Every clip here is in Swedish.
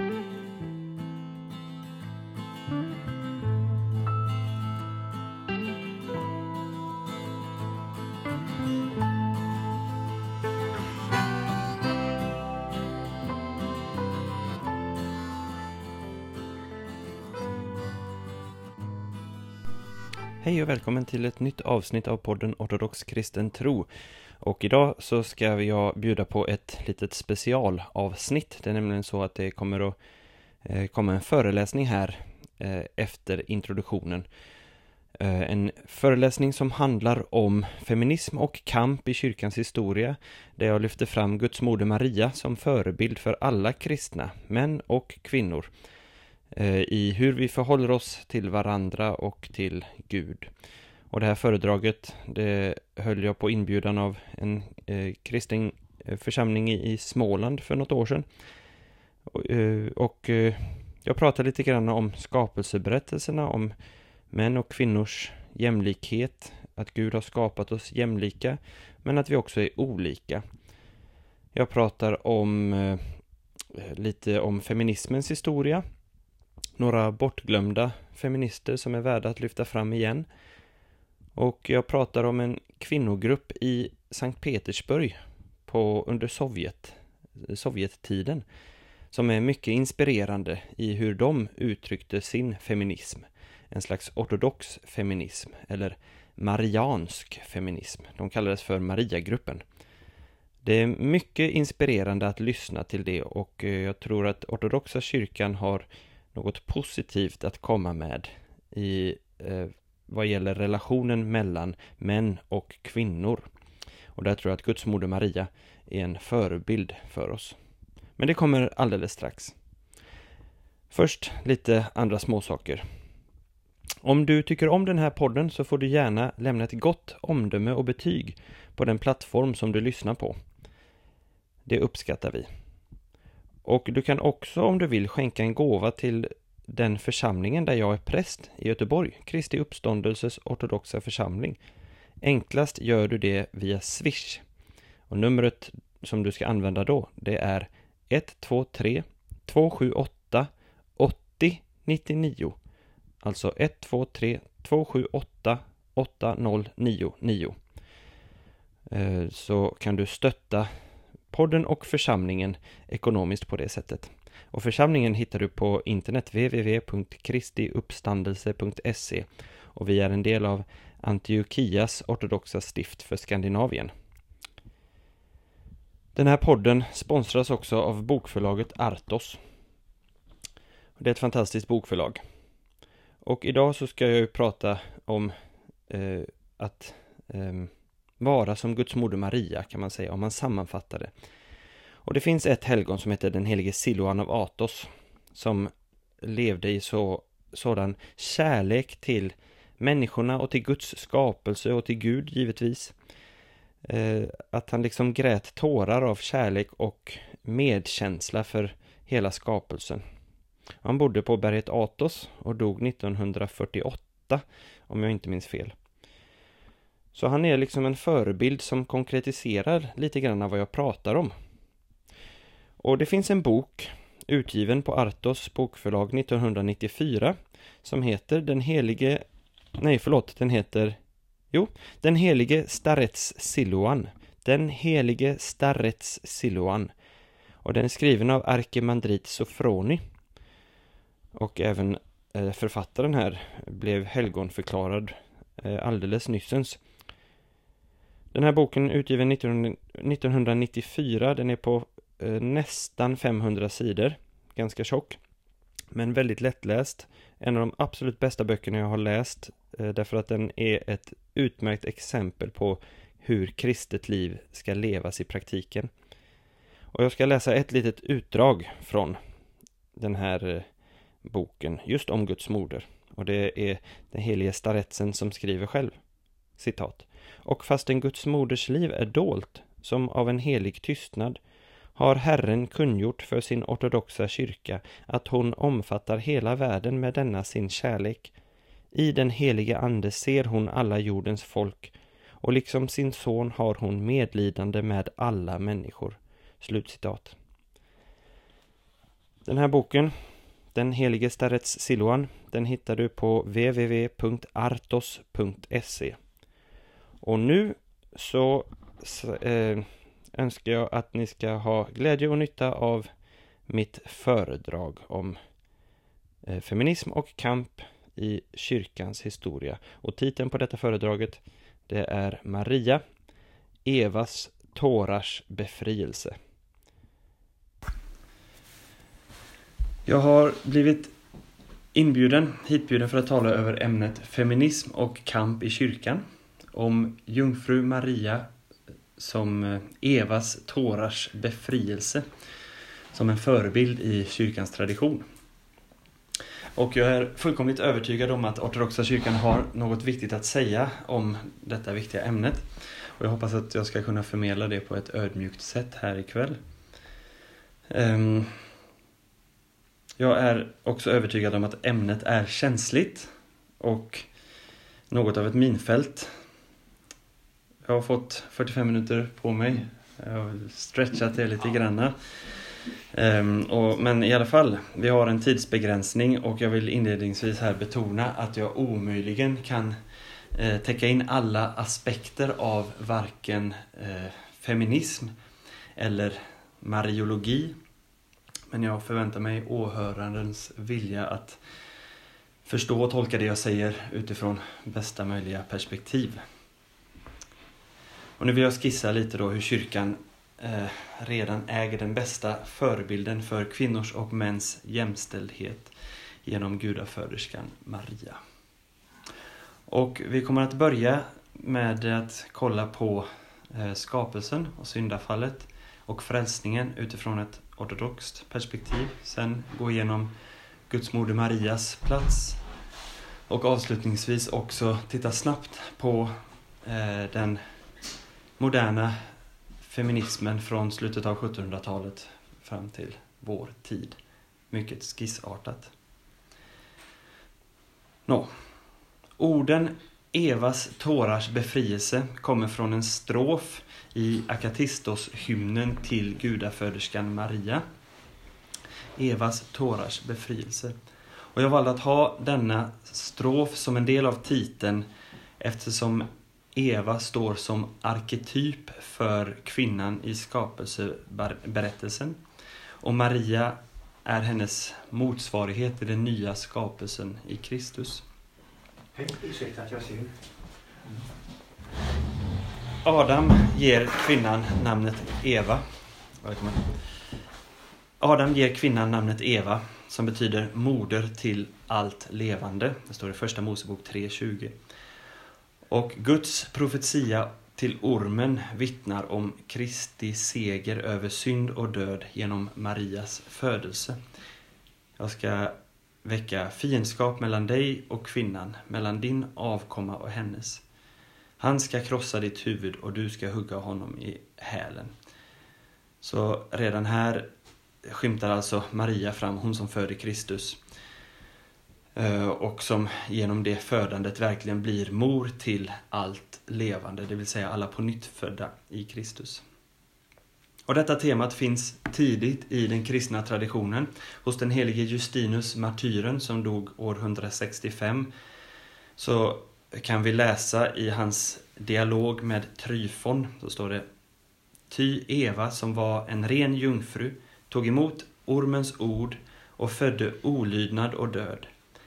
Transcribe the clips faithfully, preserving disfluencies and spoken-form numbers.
Hej och välkommen till ett nytt avsnitt av podden Ortodox kristen tro. Och idag så ska jag bjuda på ett litet specialavsnitt. Det är nämligen så att det kommer att komma en föreläsning här efter introduktionen. En föreläsning som handlar om feminism och kamp i kyrkans historia, där jag lyfter fram Guds moder Maria som förebild för alla kristna, män och kvinnor, i hur vi förhåller oss till varandra och till Gud. Och det här föredraget det höll jag på inbjudan av en eh, kristen församling i Småland för något år sedan. Och, eh, och eh, jag pratade lite grann om skapelseberättelserna, om män och kvinnors jämlikhet, att Gud har skapat oss jämlika, men att vi också är olika. Jag pratar om eh, lite om feminismens historia. Några bortglömda feminister som är värda att lyfta fram igen. Och jag pratar om en kvinnogrupp i Sankt Petersburg på, under Sovjet, Sovjettiden, som är mycket inspirerande i hur de uttryckte sin feminism. En slags ortodox feminism eller mariansk feminism. De kallades för Mariagruppen. Det är mycket inspirerande att lyssna till det, och jag tror att ortodoxa kyrkan har något positivt att komma med i eh, vad gäller relationen mellan män och kvinnor. Och där tror jag att Guds moder Maria är en förebild för oss. Men det kommer alldeles strax. Först lite andra småsaker. Om du tycker om den här podden så får du gärna lämna ett gott omdöme och betyg på den plattform som du lyssnar på. Det uppskattar vi. Och du kan också, om du vill, skänka en gåva till den församlingen där jag är präst i Göteborg, Kristi Uppståndelses ortodoxa församling. Enklast gör du det via Swish. Och numret som du ska använda då, det är ett två tre två sju åtta åtta noll nio nio. Alltså ett två tre två sju åtta åtta noll nio nio. Så kan du stötta podden och församlingen ekonomiskt på det sättet. Och församlingen hittar du på internet w w w punkt kristi uppståndelse punkt se, och vi är en del av Antiokias ortodoxa stift för Skandinavien. Den här podden sponsras också av bokförlaget Athos. Det är ett fantastiskt bokförlag. Och idag så ska jag ju prata om eh, att eh, vara som Guds moder Maria, kan man säga, om man sammanfattar det. Och det finns ett helgon som heter den helige Siloan av Athos, som levde i så, sådan kärlek till människorna och till Guds skapelse och till Gud givetvis. Eh, att han liksom grät tårar av kärlek och medkänsla för hela skapelsen. Han bodde på berget Athos och dog nittonhundrafyrtioåtta, om jag inte minns fel. Så han är liksom en förebild som konkretiserar lite grann vad jag pratar om. Och det finns en bok utgiven på Athos bokförlag nittonhundranittiofyra som heter Den helige Nej förlåt, den heter Jo, Den helige Starets Siloan. Den helige Starets Siloan. Och den är skriven av Arkimandrit Sofroni. Och även eh, författaren här blev helgonförklarad eh, alldeles nyssens. Den här boken utgiven nittonhundranittiofyra, den är på eh, nästan femhundra sidor, ganska tjock, men väldigt lättläst. En av de absolut bästa böckerna jag har läst, eh, därför att den är ett utmärkt exempel på hur kristet liv ska levas i praktiken. Och jag ska läsa ett litet utdrag från den här eh, boken, just om Guds moder. Och det är den helige Staretsen som skriver själv, citat. Och fastän Guds moders liv är dolt, som av en helig tystnad, har Herren kungjort för sin ortodoxa kyrka att hon omfattar hela världen med denna sin kärlek. I den heliga ande ser hon alla jordens folk, och liksom sin son har hon medlidande med alla människor. Slutcitat. Den här boken, Den helige Starets Siluan, den hittar du på w w w punkt artos punkt se. Och nu så eh, önskar jag att ni ska ha glädje och nytta av mitt föredrag om eh, feminism och kamp i kyrkans historia. Och titeln på detta föredraget, det är Maria, Evas tårars befrielse. Jag har blivit inbjuden, hitbjuden för att tala över ämnet feminism och kamp i kyrkan. Om Jungfru Maria som Evas tårars befrielse. Som en förebild i kyrkans tradition. Och jag är fullkomligt övertygad om att ortodoxa kyrkan har något viktigt att säga om detta viktiga ämnet. Och jag hoppas att jag ska kunna förmedla det på ett ödmjukt sätt här ikväll. Um, Jag är också övertygad om att ämnet är känsligt och något av ett minfält. Jag har fått fyrtiofem minuter på mig. Jag har stretchat det lite granna. Um, och, men i alla fall, vi har en tidsbegränsning och jag vill inledningsvis här betona att jag omöjligen kan eh, täcka in alla aspekter av varken eh, feminism eller mariologi. Men jag förväntar mig åhörarens vilja att förstå och tolka det jag säger utifrån bästa möjliga perspektiv. Och nu vill jag skissa lite då hur kyrkan eh, redan äger den bästa förebilden för kvinnors och mäns jämställdhet genom gudaföderskan Maria. Och vi kommer att börja med att kolla på eh, skapelsen och syndafallet och frälsningen utifrån ett ortodoxt perspektiv, sen gå igenom Guds moder Marias plats och avslutningsvis också titta snabbt på eh, den moderna feminismen från slutet av sjuttonhundratalet fram till vår tid. Mycket skissartat. Nå. Orden Evas tårars befrielse kommer från en strof i Akatistos hymnen till gudaföderskan Maria. Evas tårars befrielse. Och jag valde att ha denna strof som en del av titeln eftersom Eva står som arketyp för kvinnan i skapelseberättelsen. Och Maria är hennes motsvarighet i den nya skapelsen i Kristus. Ursäkta att jag ser. Adam ger kvinnan namnet Eva. Välkommen. Adam ger kvinnan namnet Eva som betyder moder till allt levande. Det står i första Mosebok tre tjugo. Och Guds profetia till ormen vittnar om Kristi seger över synd och död genom Marias födelse. Jag ska väcka fiendskap mellan dig och kvinnan, mellan din avkomma och hennes. Han ska krossa ditt huvud och du ska hugga honom i hälen. Så redan här skymtar alltså Maria fram, hon som föder Kristus. Och som genom det födandet verkligen blir mor till allt levande, det vill säga alla på nytt födda i Kristus. Och detta temat finns tidigt i den kristna traditionen hos den helige Justinus Martyren som dog år etthundrasextiofem. Så kan vi läsa i hans dialog med Tryfon, så står det: Ty Eva som var en ren jungfru tog emot ormens ord och födde olydnad och död.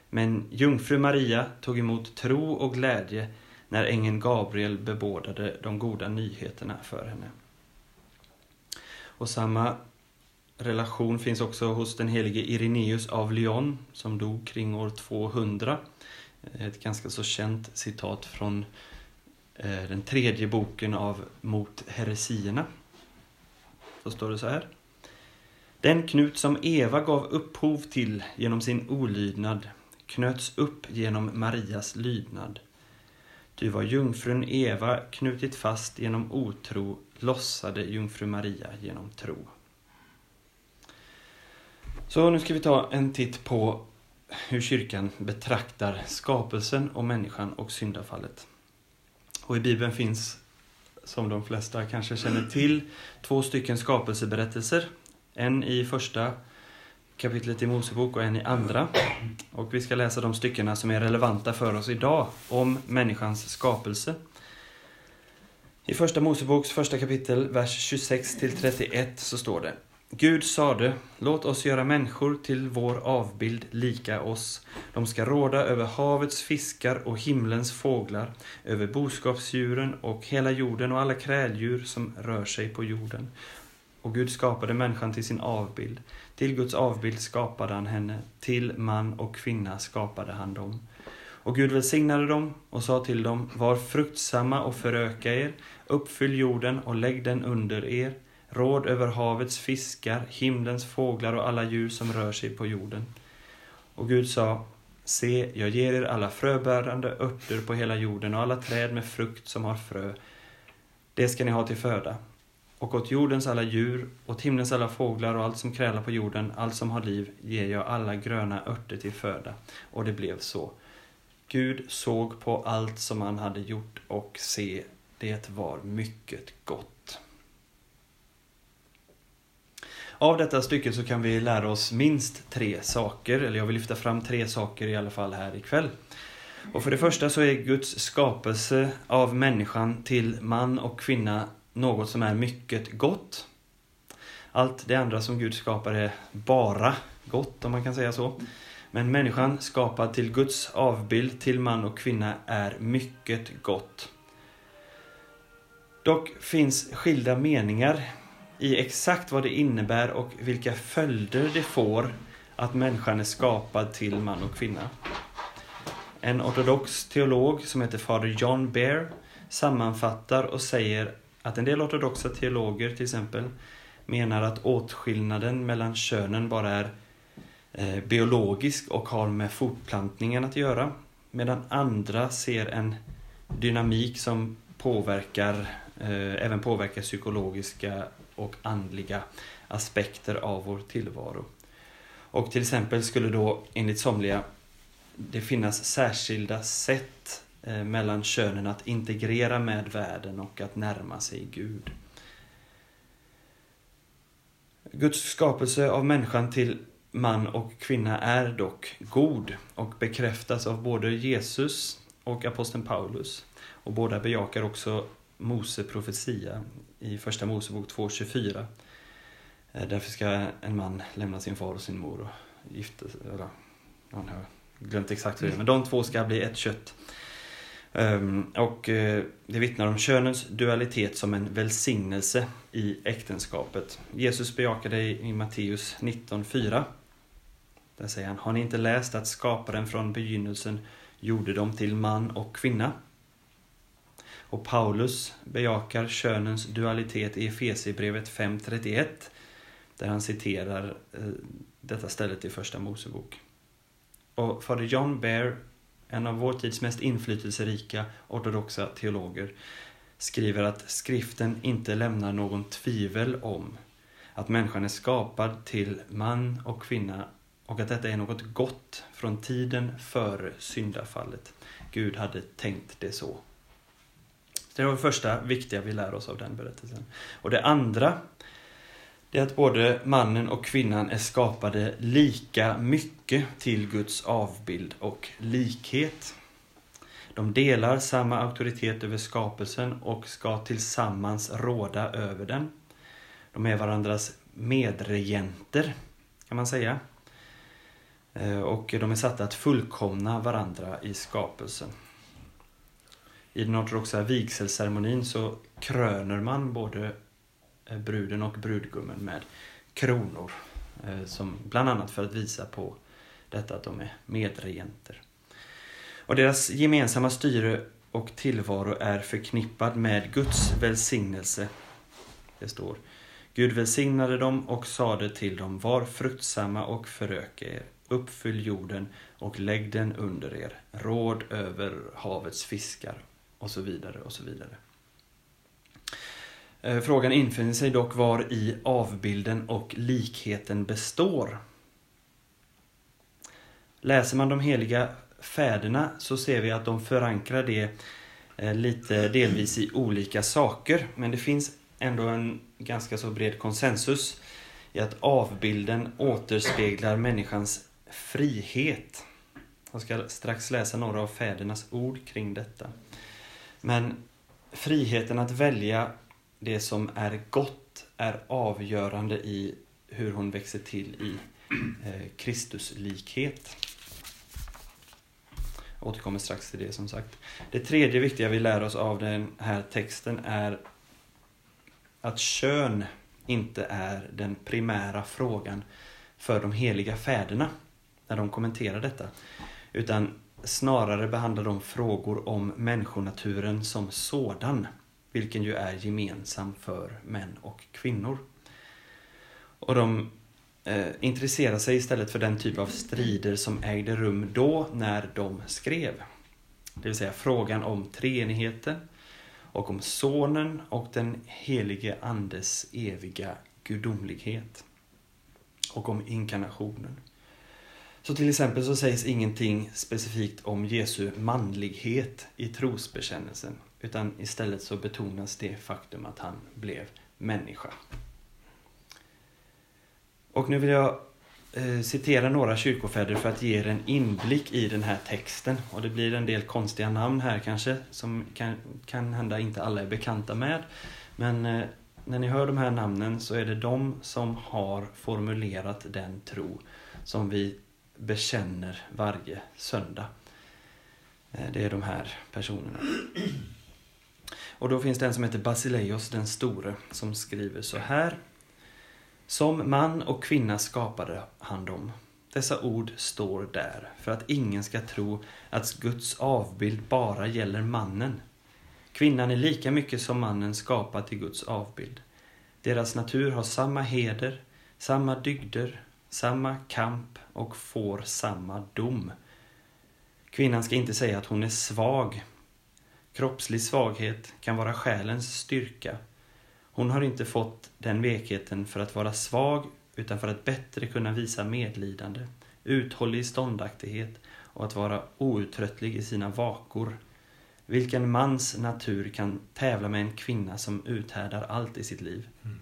Men jungfru Maria tog emot tro och glädje när ängeln Gabriel bebådade de goda nyheterna för henne. Och samma relation finns också hos den helige Irenaeus av Lyon som dog kring år tvåhundra. Ett ganska så känt citat från den tredje boken av Mot heresierna. Så står det så här: Den knut som Eva gav upphov till genom sin olydnad knöts upp genom Marias lydnad. Ty var jungfrun Eva knutit fast genom otro lossade jungfru Maria genom tro. Så nu ska vi ta en titt på hur kyrkan betraktar skapelsen och människan och syndafallet. Och i Bibeln finns, som de flesta kanske känner till, två stycken skapelseberättelser. En i första kapitlet i Mosebok och en i andra. Och vi ska läsa de styckena som är relevanta för oss idag om människans skapelse. I första Moseboks första kapitel, vers tjugosex till trettioett, så står det: Gud sade, låt oss göra människor till vår avbild lika oss. De ska råda över havets fiskar och himlens fåglar, över boskapsdjuren och hela jorden och alla kräldjur som rör sig på jorden. Och Gud skapade människan till sin avbild. Till Guds avbild skapade han henne, till man och kvinna skapade han dem. Och Gud välsignade dem och sa till dem, var fruktsamma och föröka er, uppfyll jorden och lägg den under er. Råd över havets fiskar, himlens fåglar och alla djur som rör sig på jorden. Och Gud sa, se, jag ger er alla fröbärande örter på hela jorden och alla träd med frukt som har frö. Det ska ni ha till föda. Och åt jordens alla djur, åt himlens alla fåglar och allt som krälar på jorden, allt som har liv, ger jag alla gröna örter till föda. Och det blev så. Gud såg på allt som han hade gjort och se, det var mycket gott. Av detta stycke så kan vi lära oss minst tre saker, eller jag vill lyfta fram tre saker i alla fall här ikväll. Och för det första så är Guds skapelse av människan till man och kvinna något som är mycket gott. Allt det andra som Gud skapar är bara gott, om man kan säga så. Men människan skapad till Guds avbild till man och kvinna är mycket gott. Dock finns skilda meningar i exakt vad det innebär och vilka följder det får att människan är skapad till man och kvinna. En ortodox teolog som heter Father John Behr sammanfattar och säger att en del ortodoxa teologer till exempel menar att åtskillnaden mellan könen bara är eh, biologisk och har med fortplantningen att göra, medan andra ser en dynamik som påverkar, eh, även påverkar psykologiska och andliga aspekter av vår tillvaro. Och till exempel skulle då enligt somliga det finnas särskilda sätt eh, mellan könen att integrera med världen och att närma sig Gud. Guds skapelse av människan till man och kvinna är dock god och bekräftas av både Jesus och aposteln Paulus. Och båda bejakar också Mose profetia i första Mosebok två tjugofyra. Därför ska en man lämna sin far och sin mor och gifta sig. Eller, man har glömt exakt hur det är. Men de två ska bli ett kött. Och det vittnar om könens dualitet som en välsignelse i äktenskapet. Jesus bejakade i Matteus nitton fyra. Där säger han, har ni inte läst att skaparen från begynnelsen gjorde dem till man och kvinna? Och Paulus bejakar könens dualitet i Efesierbrevet fem trettioett, där han citerar detta stället i första Mosebok. Och Father John Behr, en av vår tids mest inflytelserika ortodoxa teologer, skriver att skriften inte lämnar någon tvivel om att människan är skapad till man och kvinna och att detta är något gott från tiden före syndafallet. Gud hade tänkt det så. Det var det första viktiga vi lär oss av den berättelsen. Och det andra, det är att både mannen och kvinnan är skapade lika mycket till Guds avbild och likhet. De delar samma auktoritet över skapelsen och ska tillsammans råda över den. De är varandras medregenter, kan man säga. Och de är satta att fullkomna varandra i skapelsen. I den ortodoxa vigselceremonin så kröner man både bruden och brudgummen med kronor. Som bland annat för att visa på detta att de är medregenter. Och deras gemensamma styre och tillvaro är förknippad med Guds välsignelse. Det står, Gud välsignade dem och sade till dem, var fruktsamma och föröka er. Uppfyll jorden och lägg den under er. Råd över havets fiskar. Och så vidare och så vidare. Frågan infinner sig dock var i avbilden och likheten består. Läser man de heliga fäderna så ser vi att de förankrar det lite delvis i olika saker. Men det finns ändå en ganska så bred konsensus i att avbilden återspeglar människans frihet. Jag ska strax läsa några av fädernas ord kring detta. Men friheten att välja det som är gott är avgörande i hur hon växer till i eh, Kristuslikhet. Jag återkommer strax till det, som sagt. Det tredje viktiga vi lär oss av den här texten är att kön inte är den primära frågan för de heliga fäderna när de kommenterar detta, utan snarare behandlar de frågor om människonaturen som sådan, vilken ju är gemensam för män och kvinnor. Och de eh, intresserar sig istället för den typ av strider som ägde rum då när de skrev. Det vill säga frågan om treenigheten och om sonen och den helige andes eviga gudomlighet. Och om inkarnationen. Så till exempel så sägs ingenting specifikt om Jesu manlighet i trosbekännelsen, utan istället så betonas det faktum att han blev människa. Och nu vill jag eh, citera några kyrkofäder för att ge er en inblick i den här texten. Och det blir en del konstiga namn här kanske, som kan, kan hända inte alla är bekanta med. Men eh, när ni hör de här namnen så är det de som har formulerat den tro som vi bekänner varje söndag. Det är de här personerna. Och då finns det en som heter Basileios den Store som skriver så här: som man och kvinna skapade han dem. Dessa ord står där för att ingen ska tro att Guds avbild bara gäller mannen. Kvinnan är lika mycket som mannen skapad till Guds avbild. Deras natur har samma heder, samma dygder, samma kamp och får samma dom. Kvinnan ska inte säga att hon är svag. Kroppslig svaghet kan vara själens styrka. Hon har inte fått den vekheten för att vara svag, utan för att bättre kunna visa medlidande, uthållig ståndaktighet och att vara outtröttlig i sina vakor. Vilken mans natur kan tävla med en kvinna som uthärdar allt i sitt liv? Mm.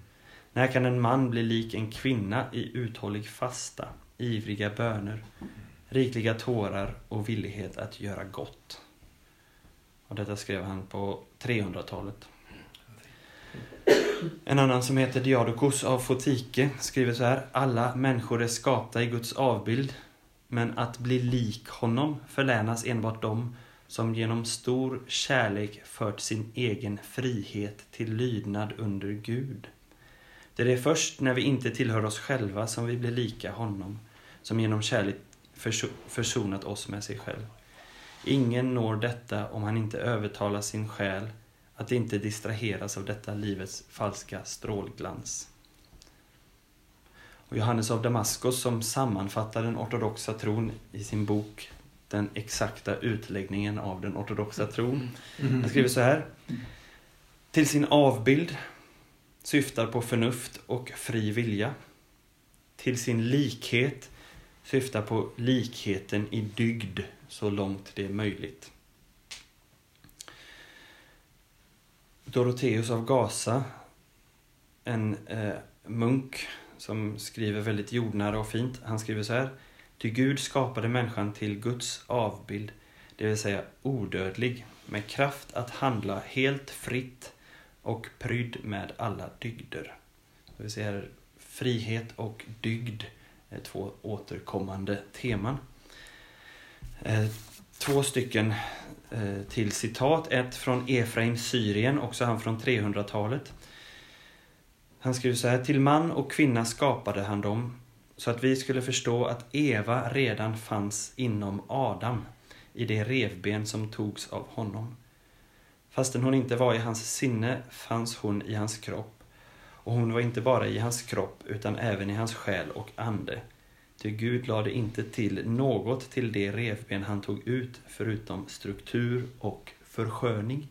När kan en man bli lik en kvinna i uthållig fasta, ivriga böner, rikliga tårar och villighet att göra gott? Och detta skrev han på trehundratalet. En annan som heter Diadokos av Fotike skriver så här: alla människor är skapta i Guds avbild, men att bli lik honom förlänas enbart dem som genom stor kärlek fört sin egen frihet till lydnad under Gud. Det är först när vi inte tillhör oss själva som vi blir lika honom, som genom kärlek försonat oss med sig själv. Ingen når detta om han inte övertalar sin själ att inte distraheras av detta livets falska strålglans. Och Johannes av Damaskos, som sammanfattar den ortodoxa tron i sin bok Den exakta utläggningen av den ortodoxa tron, han skriver så här: till sin avbild syftar på förnuft och fri vilja. Till sin likhet syftar på likheten i dygd så långt det är möjligt. Dorotheus av Gaza, en eh, munk som skriver väldigt jordnära och fint, han skriver så här: ty Gud skapade människan till Guds avbild, det vill säga odödlig, med kraft att handla helt fritt och prydd med alla dygder. Det vill säga frihet och dygd är två återkommande teman. Två stycken till citat. Ett från Efraim Syrien, också han från trehundratalet. Han skriver så här: till man och kvinna skapade han dem, så att vi skulle förstå att Eva redan fanns inom Adam, i det revben som togs av honom. Fastän hon inte var i hans sinne fanns hon i hans kropp, och hon var inte bara i hans kropp utan även i hans själ och ande. Ty Gud lade inte till något till det revben han tog ut förutom struktur och försköning.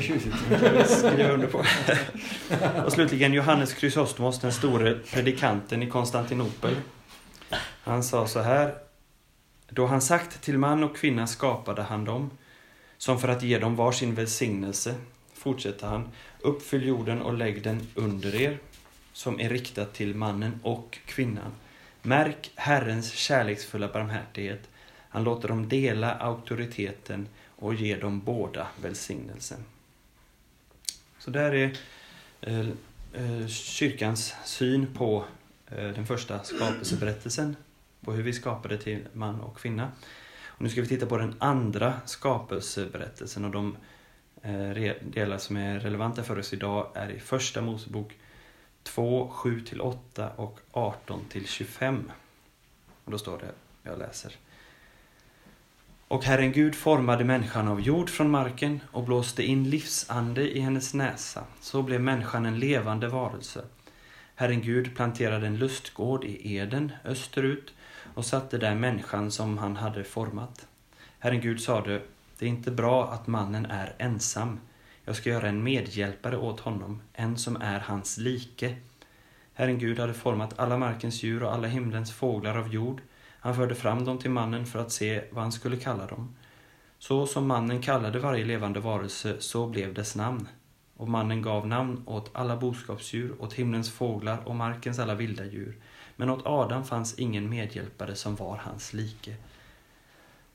Skriv under på. Och slutligen Johannes Chrysostomos, den store predikanten i Konstantinopel. Han sa så här: då han sagt till man och kvinna skapade han dem, som för att ge dem var sin välsignelse, fortsätter han, uppfyll jorden och lägg den under er, som är riktad till mannen och kvinnan. Märk Herrens kärleksfulla barmhärtighet. Han låter dem dela auktoriteten och ger dem båda välsignelsen. Så där är kyrkans syn på den första skapelseberättelsen, på hur vi skapade till man och kvinna. Och nu ska vi titta på den andra skapelseberättelsen, och de delar som är relevanta för oss idag är i Första Mosebok två, sju till åtta och arton till tjugofem. Och då står det, jag läser. Och Herren Gud formade människan av jord från marken och blåste in livsande i hennes näsa. Så blev människan en levande varelse. Herren Gud planterade en lustgård i Eden österut och satte där människan som han hade format. Herren Gud sade, det är inte bra att mannen är ensam. Jag ska göra en medhjälpare åt honom, en som är hans like. Herren Gud hade format alla markens djur och alla himlens fåglar av jord. Han förde fram dem till mannen för att se vad han skulle kalla dem. Så som mannen kallade varje levande varelse, så blev dess namn. Och mannen gav namn åt alla boskapsdjur, åt himlens fåglar och markens alla vilda djur. Men åt Adam fanns ingen medhjälpare som var hans like.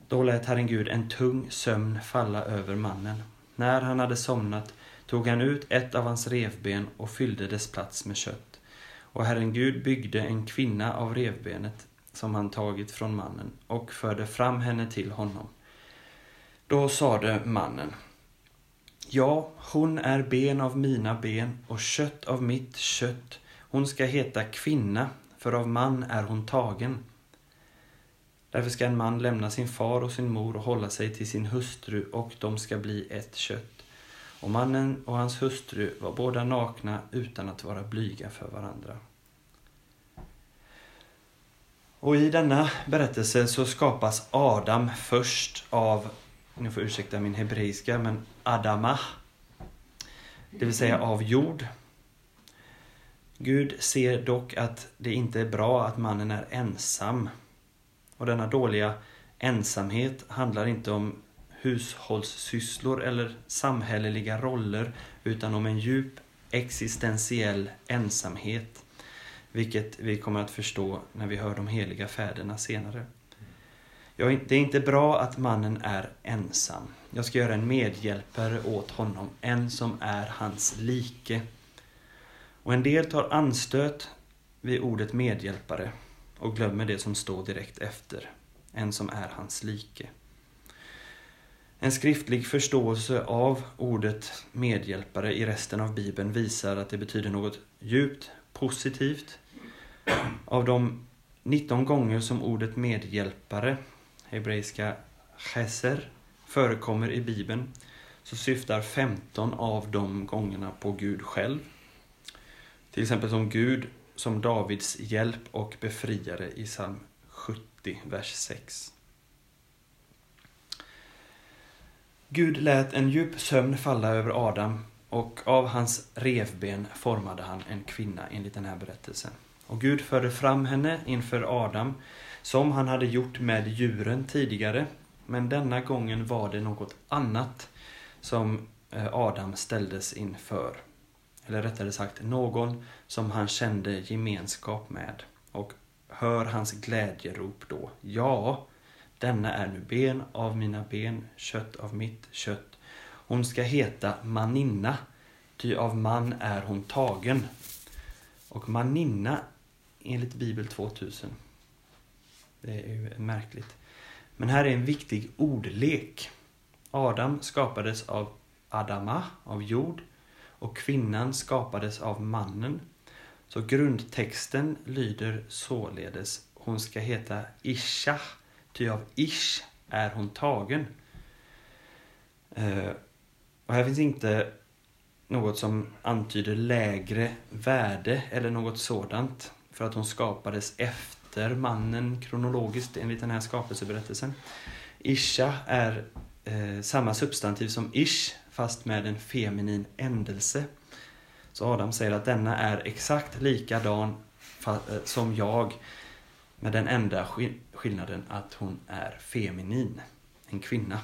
Då lät Herren Gud en tung sömn falla över mannen. När han hade somnat tog han ut ett av hans revben och fyllde dess plats med kött. Och Herren Gud byggde en kvinna av revbenet som han tagit från mannen och förde fram henne till honom. Då sade mannen, ja, hon är ben av mina ben och kött av mitt kött. Hon ska heta kvinna, för av man är hon tagen. Därför ska en man lämna sin far och sin mor och hålla sig till sin hustru, och de ska bli ett kött. Och mannen och hans hustru var båda nakna utan att vara blyga för varandra. Och i denna berättelse så skapas Adam först av, nu får ursäkta min hebreiska, men Adamah, det vill säga av jord. Gud ser dock att det inte är bra att mannen är ensam. Och denna dåliga ensamhet handlar inte om hushållssysslor eller samhälleliga roller, utan om en djup existentiell ensamhet, vilket vi kommer att förstå när vi hör de heliga fäderna senare. Jag, det är inte bra att mannen är ensam. Jag ska göra en medhjälpare åt honom, en som är hans like. Och en del tar anstöt vid ordet medhjälpare och glömmer det som står direkt efter, en som är hans like. En skriftlig förståelse av ordet medhjälpare i resten av Bibeln visar att det betyder något djupt positivt. Av de nitton gånger som ordet medhjälpare, hebreiska cheser, förekommer i Bibeln, så syftar femton av de gångerna på Gud själv. Till exempel som Gud som Davids hjälp och befriare i psalm sjuttio, vers sex. Gud lät en djup sömn falla över Adam, och av hans revben formade han en kvinna enligt den här berättelsen. Och Gud förde fram henne inför Adam som han hade gjort med djuren tidigare, men denna gången var det något annat som Adam ställdes inför. Eller rättare sagt, någon som han kände gemenskap med. Och hör hans glädjerop då. Ja, denna är nu ben av mina ben, kött av mitt kött. Hon ska heta maninna, ty av man är hon tagen. Och maninna, enligt Bibel tvåtusen. Det är ju märkligt. Men här är en viktig ordlek. Adam skapades av Adama, av jord. Och kvinnan skapades av mannen. Så grundtexten lyder således. Hon ska heta Isha. Ty av Ish är hon tagen. Eh, och här finns inte något som antyder lägre värde eller något sådant. För att hon skapades efter mannen kronologiskt enligt den här skapelseberättelsen. Isha är eh, samma substantiv som Ish, fast med en feminin ändelse. Så Adam säger att denna är exakt likadan som jag, med den enda skillnaden att hon är feminin, en kvinna.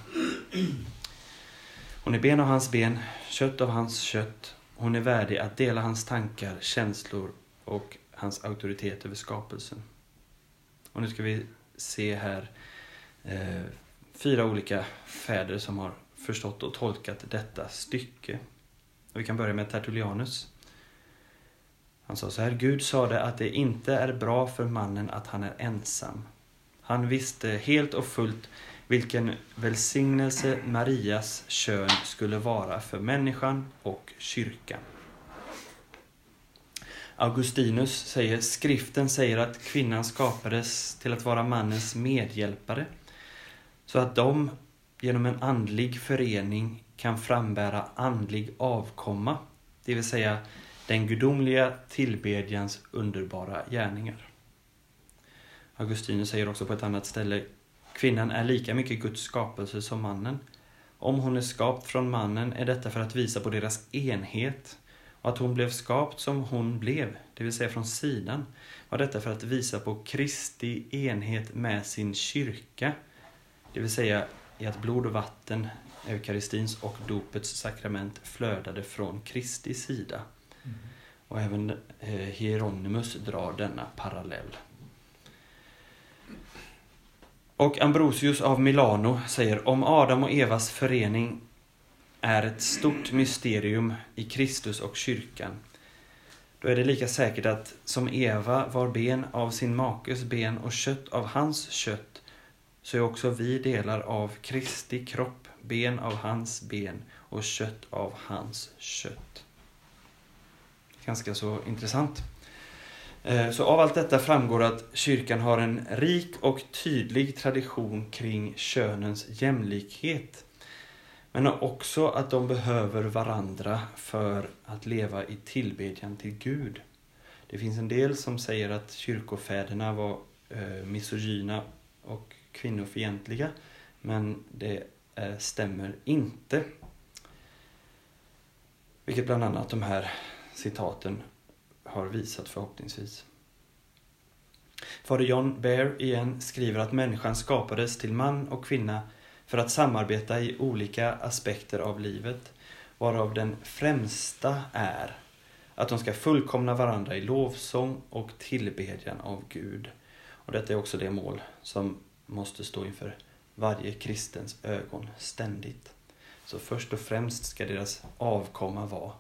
Hon är ben av hans ben, kött av hans kött. Hon är värdig att dela hans tankar, känslor och hans auktoritet över skapelsen. Och nu ska vi se här eh, fyra olika fäder som har förstått och tolkat detta stycke. Och vi kan börja med Tertullianus. Han sa så här: Gud sade att det inte är bra för mannen att han är ensam. Han visste helt och fullt vilken välsignelse Marias kön skulle vara för människan och kyrkan. Augustinus säger: skriften säger att kvinnan skapades till att vara mannens medhjälpare, så att de genom en andlig förening kan frambära andlig avkomma, det vill säga den gudomliga tillbedjans underbara gärningar. Augustinus säger också på ett annat ställe: kvinnan är lika mycket Guds skapelse som mannen. Om hon är skapt från mannen är detta för att visa på deras enhet, och att hon blev skapt som hon blev, det vill säga från sidan, var detta för att visa på Kristi enhet med sin kyrka, det vill säga i att blod och vatten, eukaristins och dopets sakrament flödade från Kristi sida. Mm. Och även Hieronymus drar denna parallell. Och Ambrosius av Milano säger: om Adam och Evas förening är ett stort mysterium i Kristus och kyrkan, då är det lika säkert att som Eva var ben av sin makes ben och kött av hans kött, så är också vi delar av Kristi kropp, ben av hans ben och kött av hans kött. Ganska så intressant. Så av allt detta framgår att kyrkan har en rik och tydlig tradition kring könens jämlikhet, men också att de behöver varandra för att leva i tillbedjan till Gud. Det finns en del som säger att kyrkofäderna var misogyna och kvinnofientliga, men det stämmer inte. Vilket bland annat de här citaten har visat förhoppningsvis. Father John Behr igen skriver att människan skapades till man och kvinna för att samarbeta i olika aspekter av livet, varav den främsta är att de ska fullkomna varandra i lovsång och tillbedjan av Gud. Och detta är också det mål som måste stå inför varje kristens ögon ständigt. Så först och främst ska deras avkomma vara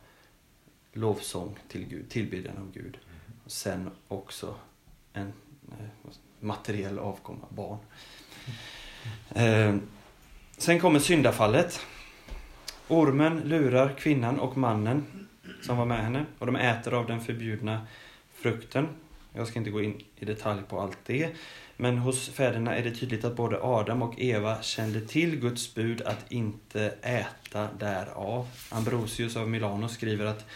lovsång till Gud, tillbedjan av Gud. Och sen också en materiell avkomma, barn. Eh, sen kommer syndafallet. Ormen lurar kvinnan och mannen som var med henne, och de äter av den förbjudna frukten. Jag ska inte gå in i detalj på allt det, men hos fäderna är det tydligt att både Adam och Eva kände till Guds bud att inte äta därav. Ambrosius av Milano skriver att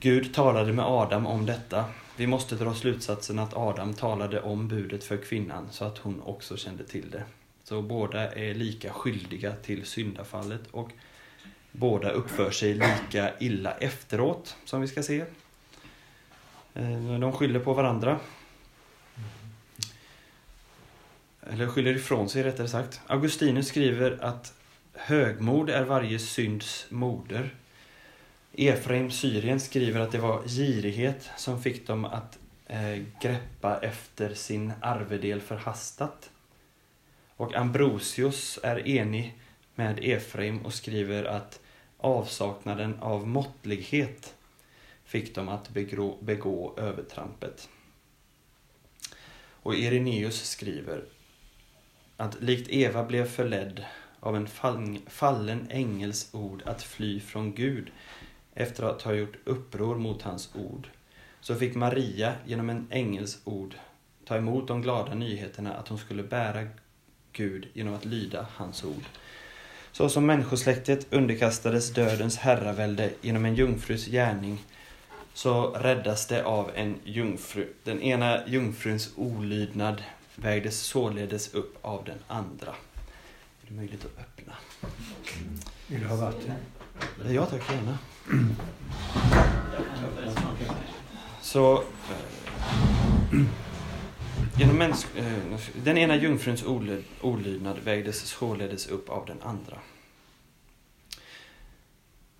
Gud talade med Adam om detta. Vi måste dra slutsatsen att Adam talade om budet för kvinnan så att hon också kände till det. Så båda är lika skyldiga till syndafallet, och båda uppför sig lika illa efteråt, som vi ska se. De skyller på varandra. Eller skyller ifrån sig, rättare sagt. Augustinus skriver att högmod är varje synds moder. Efraim Syrien skriver att det var girighet som fick dem att eh, greppa efter sin arvedel förhastat. Och Ambrosius är enig med Efraim och skriver att avsaknaden av måttlighet fick dem att begå, begå övertrampet. Och Irenaeus skriver att likt Eva blev förledd av en fall, fallen ängels ord att fly från Gud efter att ha gjort uppror mot hans ord, så fick Maria genom en ängels ord ta emot de glada nyheterna att hon skulle bära Gud genom att lyda hans ord. Så som människosläktet underkastades dödens herravälde genom en jungfrus gärning, så räddas det av en jungfru. Den ena jungfruns olydnad vägdes således upp av den andra. Är det möjligt att öppna? Vill du ha vatten? Ja, tack gärna. Så genom mäns- den ena jungfruns olyd- olydnad vägdes således upp av den andra.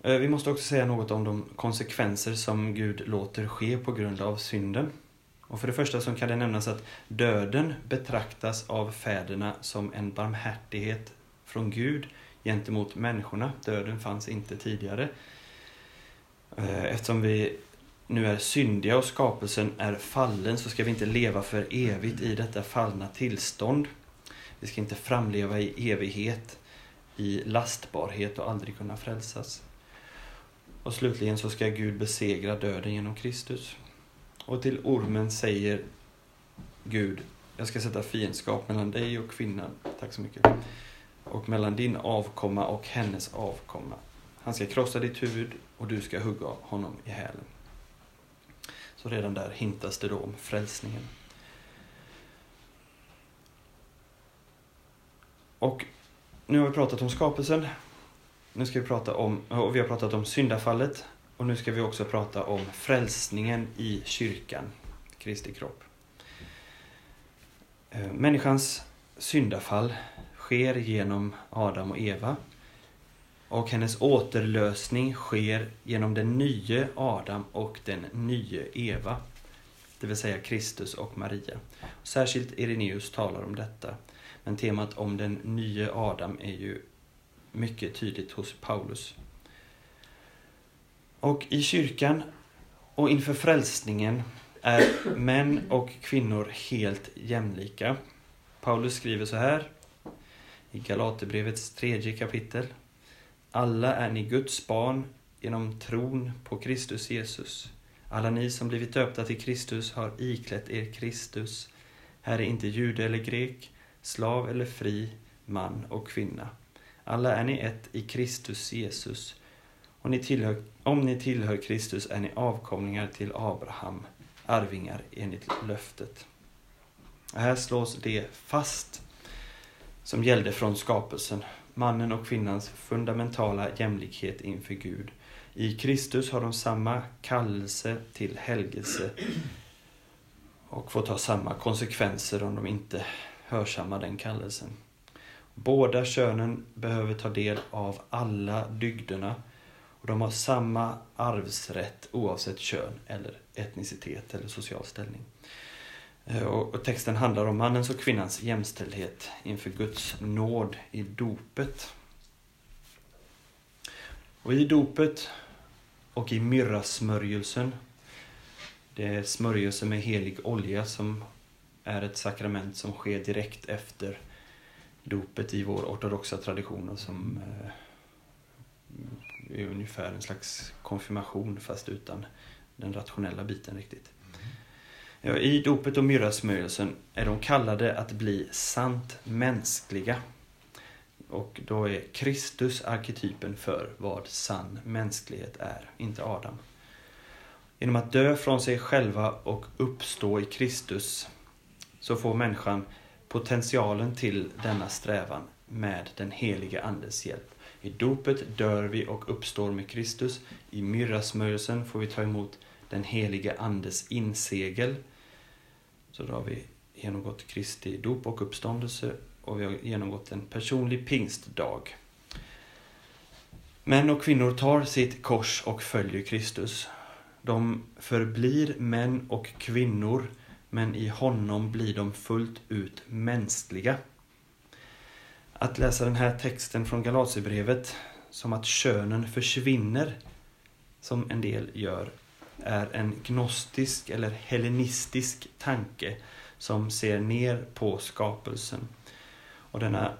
Vi måste också säga något om de konsekvenser som Gud låter ske på grund av synden. Och för det första så kan det nämnas att döden betraktas av fäderna som en barmhärtighet från Gud gentemot människorna. Döden fanns inte tidigare. Eftersom vi nu är syndiga och skapelsen är fallen så ska vi inte leva för evigt i detta fallna tillstånd. Vi ska inte framleva i evighet, i lastbarhet och aldrig kunna frälsas. Och slutligen så ska Gud besegra döden genom Kristus. Och till ormen säger Gud: jag ska sätta fiendskap mellan dig och kvinnan. Tack så mycket. Och mellan din avkomma och hennes avkomma. Han ska krossa ditt huvud och du ska hugga honom i hälen. Så redan där hintas det då om frälsningen. Och nu har vi pratat om skapelsen. Nu ska vi prata om, och vi har pratat om syndafallet. Och nu ska vi också prata om frälsningen i kyrkan, Kristi kropp. Människans syndafall sker genom Adam och Eva. Och hennes återlösning sker genom den nye Adam och den nye Eva. Det vill säga Kristus och Maria. Särskilt Irenaeus talar om detta. Men temat om den nye Adam är ju mycket tydligt hos Paulus. Och i kyrkan och inför frälsningen är män och kvinnor helt jämlika. Paulus skriver så här i Galaterbrevets tredje kapitel: alla är ni Guds barn genom tron på Kristus Jesus. Alla ni som blivit döpta till Kristus har iklätt er Kristus. Här är inte jude eller grek, slav eller fri, man och kvinna. Alla är ni ett i Kristus Jesus. Och ni tillhör, om ni tillhör Kristus är ni avkomlingar till Abraham, arvingar enligt löftet. Och här slås det fast som gällde från skapelsen. Mannen och kvinnans fundamentala jämlikhet inför Gud. I Kristus har de samma kallelse till helgelse och får ta samma konsekvenser om de inte hörsammar den kallelsen. Båda könen behöver ta del av alla dygderna och de har samma arvsrätt oavsett kön eller etnicitet eller social ställning. Och texten handlar om mannens och kvinnans jämställdhet inför Guds nåd i dopet. Och i dopet och i myrrasmörjelsen, det är smörjelse med helig olja som är ett sakrament som sker direkt efter dopet i vår ortodoxa tradition och som är ungefär en slags konfirmation fast utan den rationella biten riktigt. Ja, i dopet och myrrasmörjelsen är de kallade att bli sant mänskliga. Och då är Kristus arketypen för vad sann mänsklighet är, inte Adam. Genom att dö från sig själva och uppstå i Kristus så får människan potentialen till denna strävan med den heliga andes hjälp. I dopet dör vi och uppstår med Kristus. I myrrasmörjelsen får vi ta emot den heliga andes insegel. Så då har vi genomgått Kristi dop och uppståndelse och vi har genomgått en personlig pingstdag. Män och kvinnor tar sitt kors och följer Kristus. De förblir män och kvinnor, men i honom blir de fullt ut mänskliga. Att läsa den här texten från Galaterbrevet som att könen försvinner, som en del gör, är en gnostisk eller hellenistisk tanke som ser ner på skapelsen. Och denna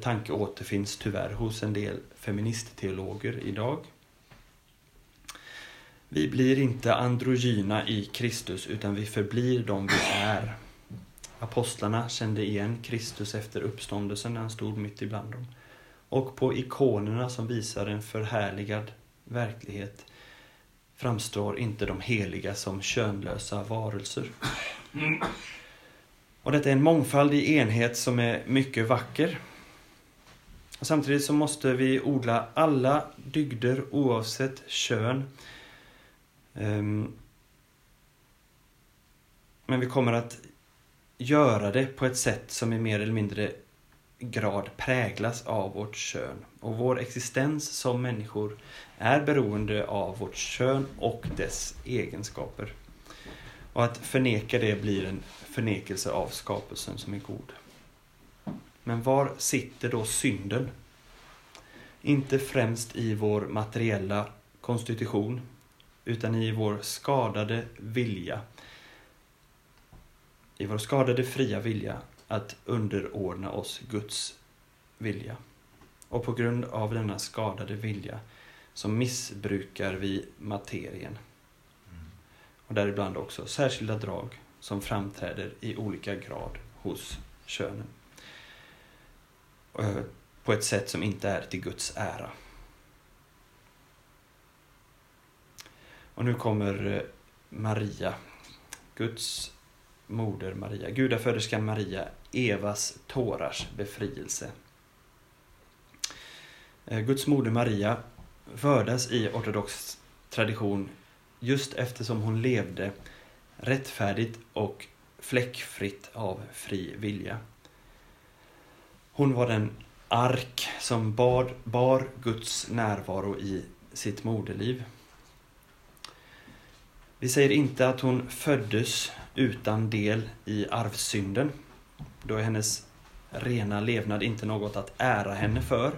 tanke återfinns tyvärr hos en del feministteologer idag. Vi blir inte androgyna i Kristus utan vi förblir de vi är. Apostlarna kände igen Kristus efter uppståndelsen när han stod mitt ibland dem. Och på ikonerna som visar en förhärligad verklighet framstår inte de heliga som könlösa varelser. Och detta är en mångfald i enhet som är mycket vacker. Och samtidigt så måste vi odla alla dygder oavsett kön. Men vi kommer att göra det på ett sätt som är mer eller mindre grad präglas av vårt kön, och vår existens som människor är beroende av vårt kön och dess egenskaper. Och att förneka det blir en förnekelse av skapelsen som är god. Men var sitter då synden? Inte främst i vår materiella konstitution, utan i vår skadade vilja, i vår skadade fria vilja att underordna oss Guds vilja. Och på grund av denna skadade vilja så missbrukar vi materien. Och däribland också särskilda drag som framträder i olika grad hos könen, på ett sätt som inte är till Guds ära. Och nu kommer Maria, Guds moder Maria, gudaföderskan Maria, Evas tårars befrielse. Guds moder Maria vördas i ortodox tradition just eftersom hon levde rättfärdigt och fläckfritt av fri vilja. Hon var den ark som bar, bar Guds närvaro i sitt moderliv. Vi säger inte att hon föddes utan del i arvsynden, då är hennes rena levnad inte något att ära henne för.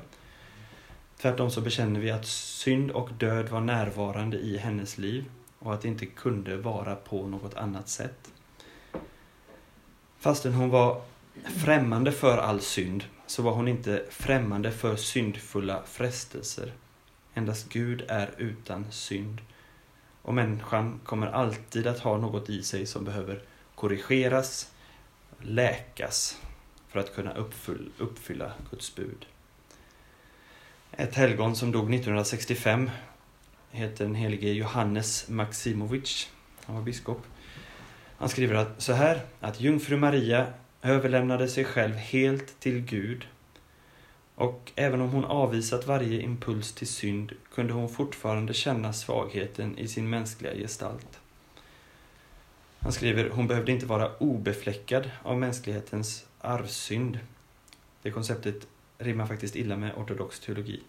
Tvärtom så bekänner vi att synd och död var närvarande i hennes liv och att det inte kunde vara på något annat sätt. Fastän hon var främmande för all synd så var hon inte främmande för syndfulla frestelser. Endast Gud är utan synd. Och människan kommer alltid att ha något i sig som behöver korrigeras, läkas för att kunna uppfylla Guds bud. Ett helgon som dog nittonhundrasextiofem heter den helige Johannes Maximovitsch. Han var biskop. Han skriver att, så här, att jungfru Maria överlämnade sig själv helt till Gud, och även om hon avvisat varje impuls till synd kunde hon fortfarande känna svagheten i sin mänskliga gestalt. Han skriver, hon behövde inte vara obefläckad av mänsklighetens arvsynd. Det konceptet rimmar faktiskt illa med ortodox teologi.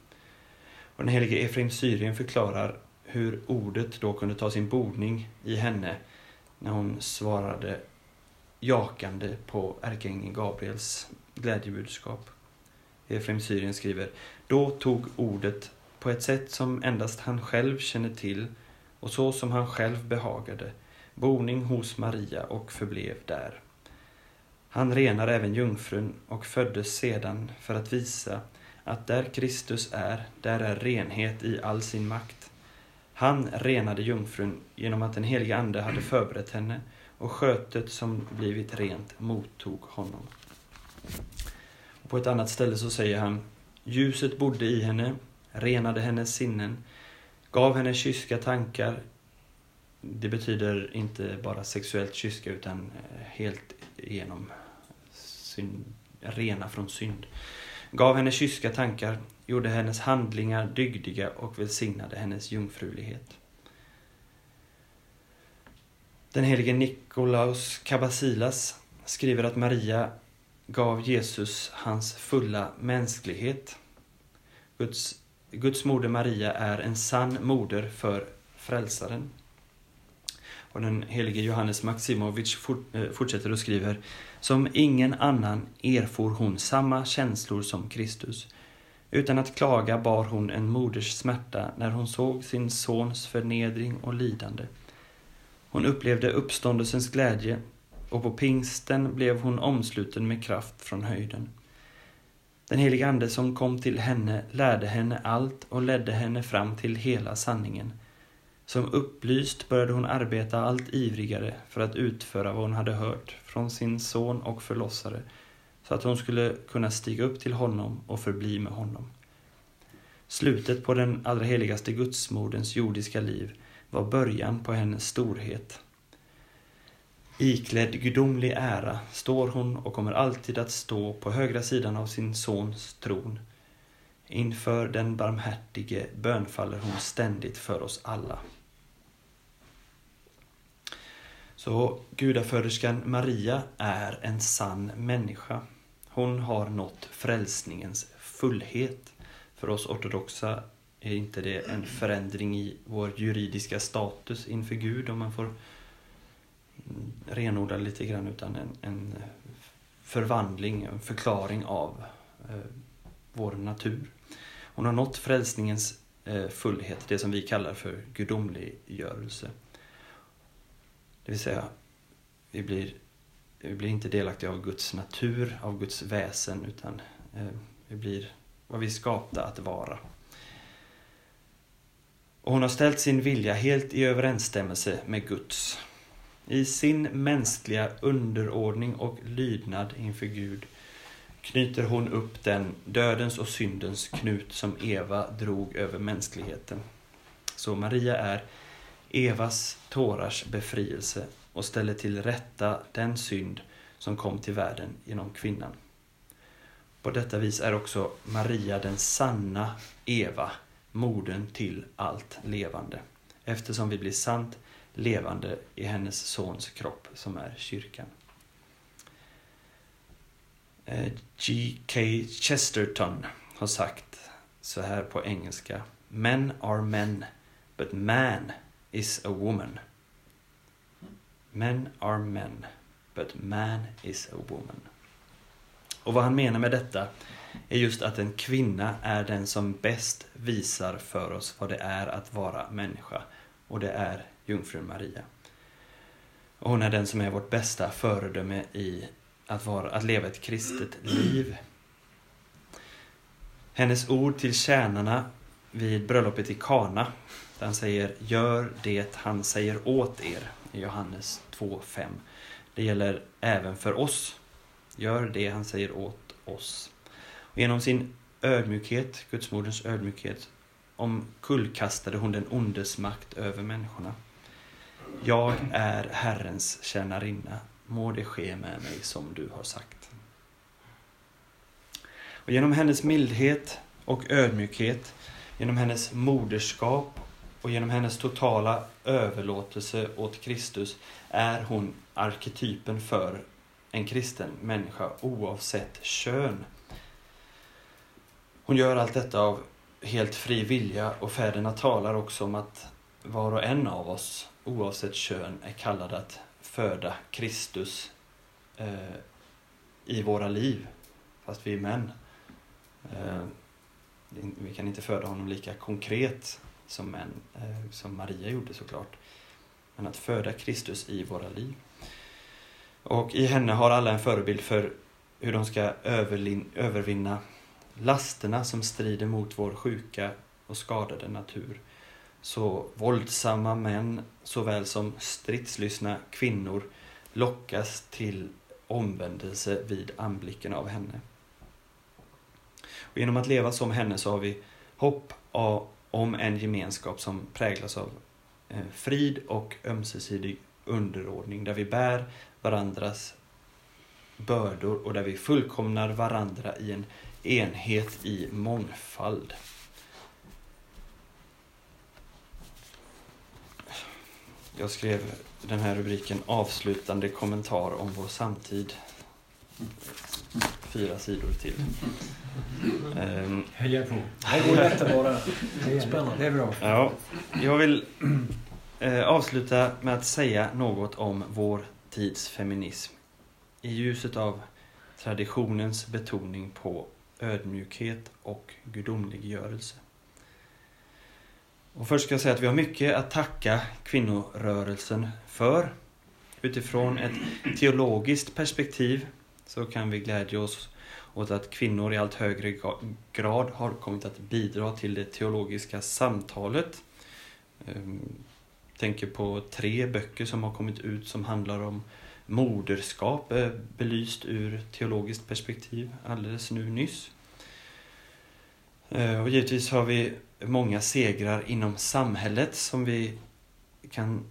Och den helige Efraim Syrien förklarar hur ordet då kunde ta sin boning i henne när hon svarade jakande på ärkeängeln Gabriels glädjebudskap. Efraim Syrien skriver, då tog ordet på ett sätt som endast han själv kände till och så som han själv behagade boning hos Maria och förblev där. Han renar även jungfrun och föddes sedan för att visa att där Kristus är, där är renhet i all sin makt. Han renade jungfrun genom att den helige ande hade förberett henne och skötet som blivit rent mottog honom. På ett annat ställe så säger han, ljuset bodde i henne, renade hennes sinnen, gav henne kyska tankar. Det betyder inte bara sexuellt kyska utan helt genom synd, rena från synd. Gav henne kyska tankar, gjorde hennes handlingar dygdiga och välsignade hennes jungfrulighet. Den helige Nikolaus Kabasilas skriver att Maria gav Jesus hans fulla mänsklighet. Guds, Guds moder Maria är en sann moder för frälsaren. Och den helige Johannes Maximovitsch fortsätter och skriver, som ingen annan erfor hon samma känslor som Kristus. Utan att klaga bar hon en moders smärta när hon såg sin sons förnedring och lidande. Hon upplevde uppståndelsens glädje och på pingsten blev hon omsluten med kraft från höjden. Den helige ande som kom till henne lärde henne allt och ledde henne fram till hela sanningen. Som upplyst började hon arbeta allt ivrigare för att utföra vad hon hade hört från sin son och förlossare, så att hon skulle kunna stiga upp till honom och förbli med honom. Slutet på den allra heligaste gudsmoderns jordiska liv var början på hennes storhet. Iklädd gudomlig ära står hon och kommer alltid att stå på högra sidan av sin sons tron. Inför den barmhärtige bönfaller hon ständigt för oss alla. Så gudaföderskan Maria är en sann människa. Hon har nått frälsningens fullhet. För oss ortodoxa är inte det en förändring i vår juridiska status inför Gud, om man får renodla lite grann, utan en, en förvandling, en förklaring av eh, vår natur. Hon har nått frälsningens eh, fullhet, det som vi kallar för gudomliggörelse. Det vill säga, vi blir, vi blir inte delaktiga av Guds natur, av Guds väsen, utan eh, vi blir vad vi är skapta att vara. Och hon har ställt sin vilja helt i överensstämmelse med Guds. I sin mänskliga underordning och lydnad inför Gud knyter hon upp den dödens och syndens knut som Eva drog över mänskligheten. Så Maria är Evas tårars befrielse och ställer till rätta den synd som kom till världen genom kvinnan. På detta vis är också Maria den sanna Eva, modern till allt levande, eftersom vi blir sant levande i hennes sons kropp som är kyrkan. G K Chesterton har sagt så här på engelska: Men are men, but man is a woman. Men are men, but man is a woman. Och vad han menar med detta är just att en kvinna är den som bäst visar för oss vad det är att vara människa, och det är Jungfrun Maria. Och hon är den som är vårt bästa föredöme i att, vara, att leva ett kristet liv. Hennes ord till tjänarna vid bröllopet i Kana, där han säger: gör det han säger åt er, i Johannes två fem. Det gäller även för oss. Gör det han säger åt oss. Och genom sin ödmjukhet, gudsmoderns ödmjukhet, omkullkastade hon den ondes makt över människorna. Jag är Herrens tjänarinna. Må det ske med mig som du har sagt. Och genom hennes mildhet och ödmjukhet, genom hennes moderskap och genom hennes totala överlåtelse åt Kristus är hon arketypen för en kristen människa oavsett kön. Hon gör allt detta av helt fri vilja, och fäderna talar också om att var och en av oss oavsett kön är kallad att föda Kristus eh, i våra liv, fast vi är män. Eh, vi kan inte föda honom lika konkret som, män, eh, som Maria gjorde såklart, men att föda Kristus i våra liv. Och i henne har alla en förebild för hur de ska överlin- övervinna lasterna som strider mot vår sjuka och skadade natur. Så våldsamma män såväl som stridslyssna kvinnor lockas till omvändelse vid anblicken av henne. Och genom att leva som henne så har vi hopp om en gemenskap som präglas av frid och ömsesidig underordning, där vi bär varandras bördor och där vi fullkomnar varandra i en enhet i mångfald. Jag skrev den här rubriken avslutande kommentar om vår samtid. Fyra sidor till. Um, Heja på. Det går lätt att vara spännande. Det är bra. Ja, jag vill eh, avsluta med att säga något om vår tids feminism. I ljuset av traditionens betoning på ödmjukhet och gudomliggörelse. Och först ska jag säga att vi har mycket att tacka kvinnorörelsen för. Utifrån ett teologiskt perspektiv så kan vi glädja oss åt att kvinnor i allt högre grad har kommit att bidra till det teologiska samtalet. Jag tänker på tre böcker som har kommit ut som handlar om moderskap, belyst ur teologiskt perspektiv alldeles nu nyss. Och givetvis har vi många segrar inom samhället som vi kan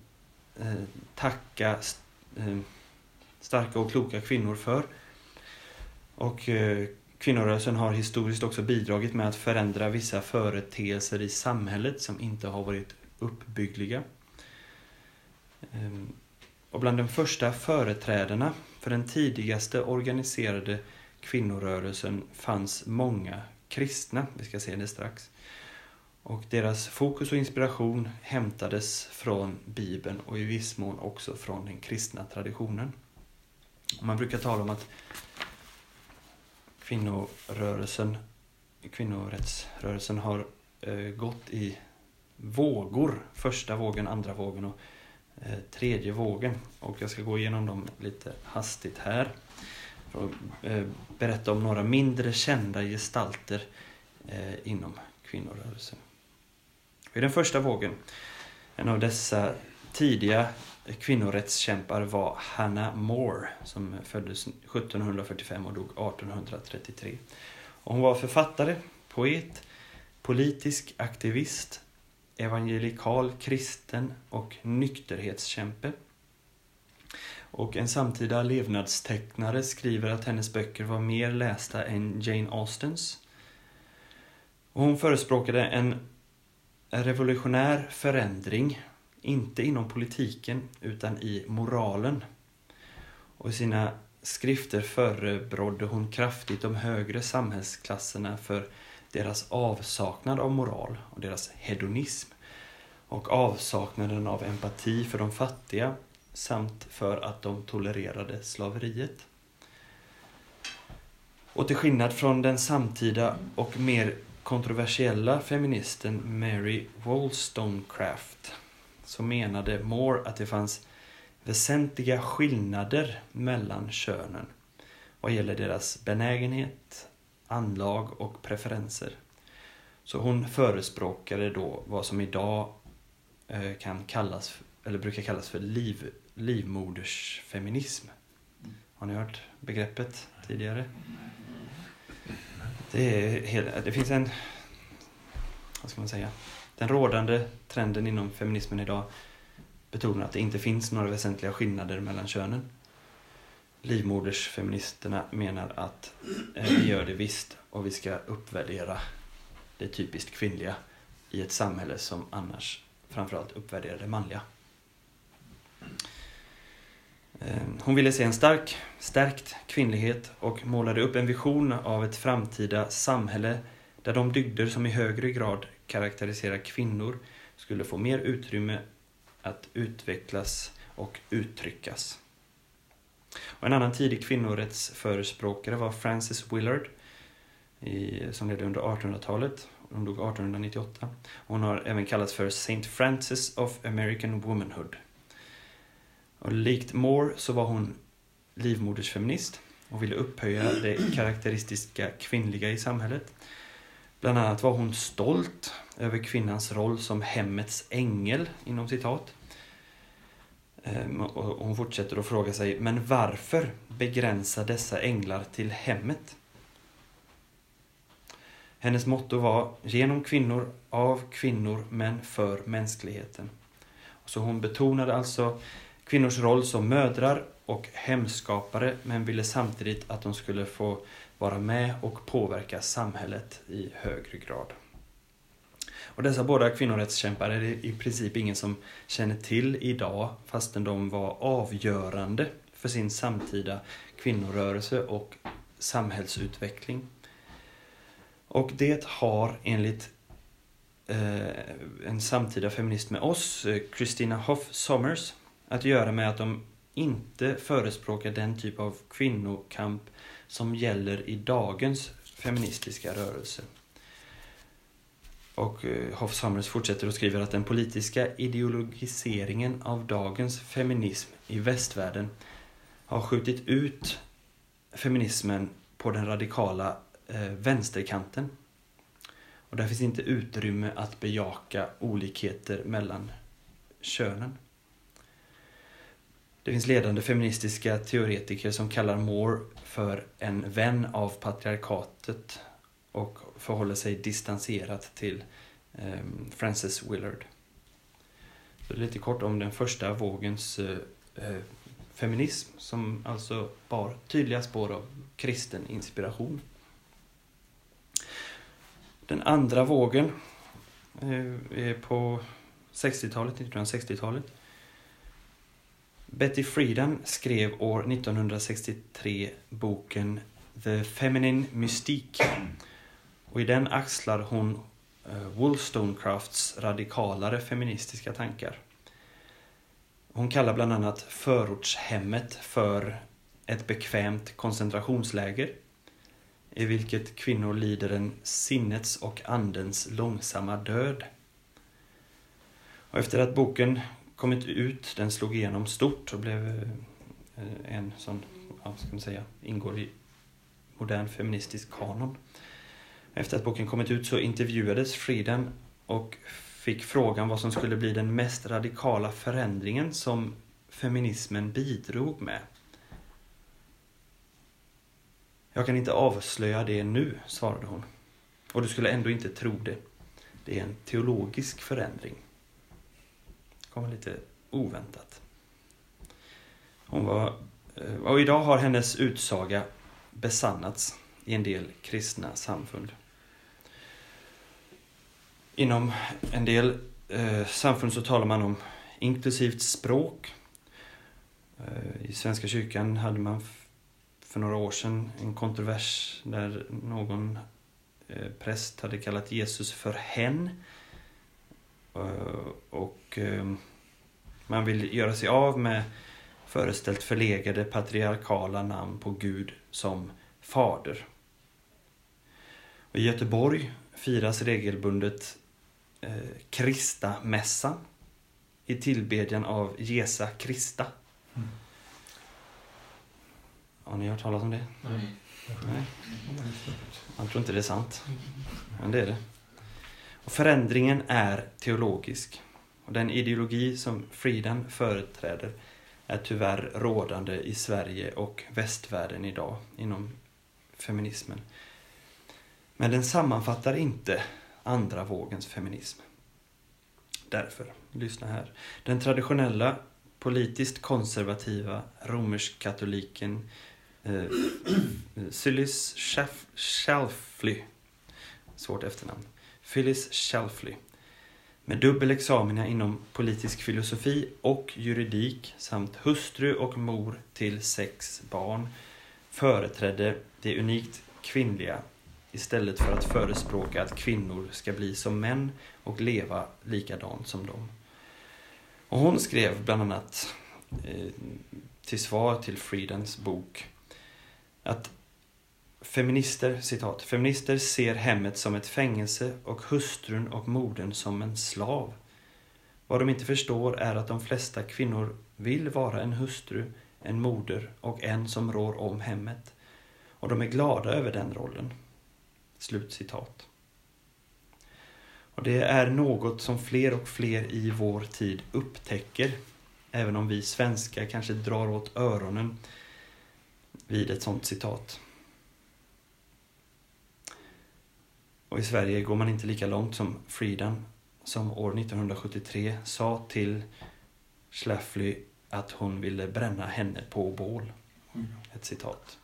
tacka starka och kloka kvinnor för. Och kvinnorörelsen har historiskt också bidragit med att förändra vissa företeelser i samhället som inte har varit uppbyggliga. Och bland de första företrädarna för den tidigaste organiserade kvinnorörelsen fanns många kristna, vi ska se det strax. Och deras fokus och inspiration hämtades från Bibeln och i viss mån också från den kristna traditionen. Och man brukar tala om att kvinnorörelsen, kvinnorättsrörelsen har eh, gått i vågor. Första vågen, andra vågen och eh, tredje vågen. Och jag ska gå igenom dem lite hastigt här. För att eh, berätta om några mindre kända gestalter eh, inom kvinnorörelsen. I den första vågen, en av dessa tidiga kvinnorättskämpar var Hannah Moore, som föddes sjuttonhundrafyrtiofem och dog artonhundratrettiotre. Och hon var författare, poet, politisk aktivist, evangelikal kristen och nykterhetskämpe. Och en samtida levnadstecknare skriver att hennes böcker var mer lästa än Jane Austens. Och hon förespråkade en revolutionär förändring, inte inom politiken utan i moralen. Och i sina skrifter förebrådde hon kraftigt de högre samhällsklasserna för deras avsaknad av moral och deras hedonism och avsaknaden av empati för de fattiga samt för att de tolererade slaveriet. Och till skillnad från den samtida och mer kontroversiella feministen Mary Wollstonecraft så menade Moore att det fanns väsentliga skillnader mellan könen vad gäller deras benägenhet, anlag och preferenser. Så hon förespråkade då vad som idag kan kallas eller brukar kallas för liv, livmodersfeminism. Har ni hört begreppet tidigare? Det, är hela, det finns en, vad ska man säga, den rådande trenden inom feminismen idag betonar att det inte finns några väsentliga skillnader mellan könen. Livmodersfeministerna menar att eh, vi gör det visst och vi ska uppvärdera det typiskt kvinnliga i ett samhälle som annars framförallt uppvärderar det manliga. Hon ville se en stark, stärkt kvinnlighet och målade upp en vision av ett framtida samhälle där de dygder som i högre grad karaktäriserar kvinnor skulle få mer utrymme att utvecklas och uttryckas. Och en annan tidig kvinnorättsförespråkare var Frances Willard i, som levde under artonhundratalet. Hon dog artonhundranittioåtta. Hon har även kallats för Saint Frances of American Womanhood. Och likt Moore så var hon livmodersfeminist och ville upphöja det karaktäristiska kvinnliga i samhället. Bland annat var hon stolt över kvinnans roll som hemmets ängel, inom citat. Och hon fortsätter att fråga sig, men varför begränsa dessa änglar till hemmet? Hennes motto var, genom kvinnor, av kvinnor, men för mänskligheten. Så hon betonade alltså kvinnors roll som mödrar och hemskapare, men ville samtidigt att de skulle få vara med och påverka samhället i högre grad. Och dessa båda kvinnorättskämpar är det i princip ingen som känner till idag, fastän de var avgörande för sin samtida kvinnorörelse och samhällsutveckling. Och det har enligt eh, en samtida feminist med oss, Christina Hoff Sommers, att göra med att de inte förespråkar den typ av kvinnokamp som gäller i dagens feministiska rörelse. Och Hoff Sommers fortsätter och skriver att den politiska ideologiseringen av dagens feminism i västvärlden har skjutit ut feminismen på den radikala eh, vänsterkanten. Och där finns inte utrymme att bejaka olikheter mellan könen. Det finns ledande feministiska teoretiker som kallar Moore för en vän av patriarkatet och förhåller sig distanserat till eh, Frances Willard. Så lite kort om den första vågens eh, feminism som alltså bar tydliga spår av kristen inspiration. Den andra vågen eh, är på sextiotalet, nittonhundrasextiotalet. Betty Friedan skrev år nittonhundrasextiotre boken The Feminine Mystique. Och i den axlar hon Wollstonecrafts radikalare feministiska tankar. Hon kallar bland annat förortshemmet för ett bekvämt koncentrationsläger i vilket kvinnor lider en sinnets och andens långsamma död. Och efter att boken kommit ut, den slog igenom stort och blev en sån, ja, ska man säga, ingår i modern feministisk kanon. Efter att boken kommit ut så intervjuades Friedan och fick frågan vad som skulle bli den mest radikala förändringen som feminismen bidrog med. Jag kan inte avslöja det nu, svarade hon. Och du skulle ändå inte tro det. Det är en teologisk förändring. Det kommer lite oväntat. Hon var, och idag har hennes utsaga besannats i en del kristna samfund. Inom en del eh, samfund så talar man om inklusivt språk. Eh, I Svenska kyrkan hade man f- för några år sedan en kontrovers där någon eh, präst hade kallat Jesus för hen. Eh, och eh, man vill göra sig av med föreställt förlegade patriarkala namn på Gud som fader. Och i Göteborg firas regelbundet eh, Krista-mässan i tillbedjan av Jesa Krista. Mm. Har ni hört talas om det? Nej. Nej. Man tror inte det är sant. Men det är det. Och förändringen är teologisk. Och den ideologi som Friedan företräder är tyvärr rådande i Sverige och västvärlden idag inom feminismen. Men den sammanfattar inte andra vågens feminism. Därför, lyssna här. Den traditionella, politiskt konservativa romersk-katoliken eh, Phyllis Schlafly, svårt efternamn, Phyllis Schlafly, med dubbel examina inom politisk filosofi och juridik samt hustru och mor till sex barn, företrädde det unikt kvinnliga istället för att förespråka att kvinnor ska bli som män och leva likadant som dem. Och hon skrev bland annat eh, till svar till Friedens bok att feminister, citat, feminister ser hemmet som ett fängelse och hustrun och modern som en slav. Vad de inte förstår är att de flesta kvinnor vill vara en hustru, en moder och en som rår om hemmet. Och de är glada över den rollen. Slutcitat. Och det är något som fler och fler i vår tid upptäcker, även om vi svenskar kanske drar åt öronen vid ett sånt citat. Och i Sverige går man inte lika långt som Friedan, som år nittonhundrasjuttiotre sa till Schlafly att hon ville bränna henne på bål. Ett citat.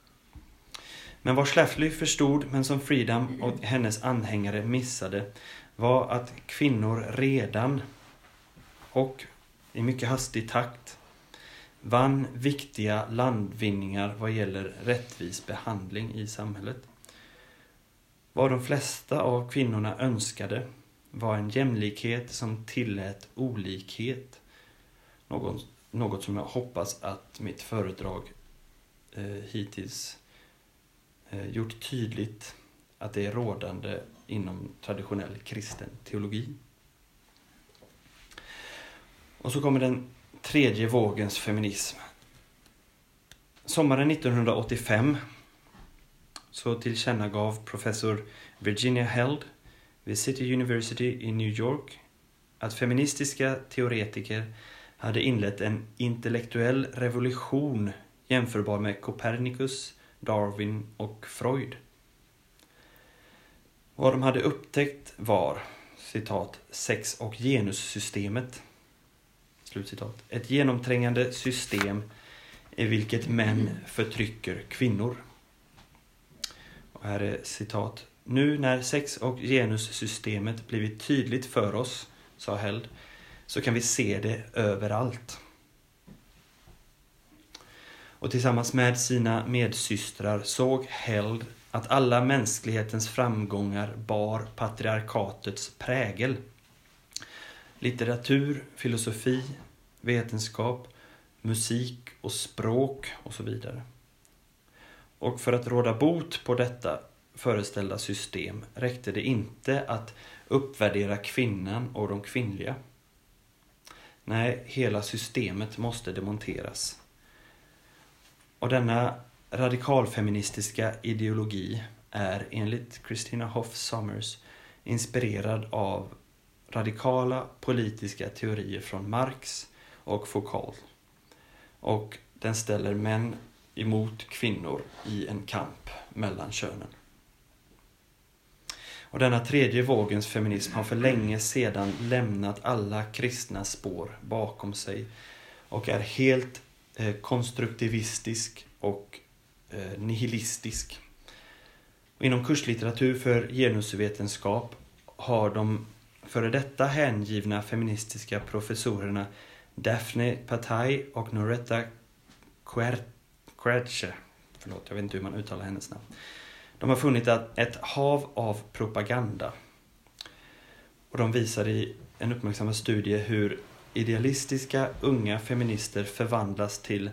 Men vad Schlafly förstod, men som Friedan och hennes anhängare missade, var att kvinnor redan och i mycket hastig takt vann viktiga landvinningar vad gäller rättvis behandling i samhället. Vad de flesta av kvinnorna önskade var en jämlikhet som tillät olikhet. Något, något som jag hoppas att mitt föredrag eh, hittills eh, gjort tydligt att det är rådande inom traditionell kristen teologi. Och så kommer den tredje vågens feminism. Sommaren nittonhundraåttiofem så tillkännagav professor Virginia Held vid City University i New York att feministiska teoretiker hade inlett en intellektuell revolution jämförbar med Copernicus, Darwin och Freud. Vad de hade upptäckt var, citat, sex- och genussystemet, slutcitat, ett genomträngande system i vilket män förtrycker kvinnor. Och här är citat. Nu när sex- och genussystemet blivit tydligt för oss, sa Held, så kan vi se det överallt. och tillsammans med sina medsystrar såg Held att alla mänsklighetens framgångar bar patriarkatets prägel. Litteratur, filosofi, vetenskap, musik och språk och så vidare. Och för att råda bot på detta föreställda system räckte det inte att uppvärdera kvinnan och de kvinnliga. Nej, hela systemet måste demonteras. Och denna radikalfeministiska ideologi är enligt Christina Hoff Sommers inspirerad av radikala politiska teorier från Marx och Foucault. Och den ställer män emot kvinnor i en kamp mellan könen. Och denna tredje vågens feminism har för länge sedan lämnat alla kristna spår bakom sig och är helt eh, konstruktivistisk och eh, nihilistisk. Och inom kurslitteratur för genusvetenskap har de före detta hängivna feministiska professorerna Daphne Patay och Noretta Querche, förlåt jag vet inte hur man uttalar hennes namn. De har funnit att ett hav av propaganda. Och de visar i en uppmärksammad studie hur idealistiska unga feminister förvandlas till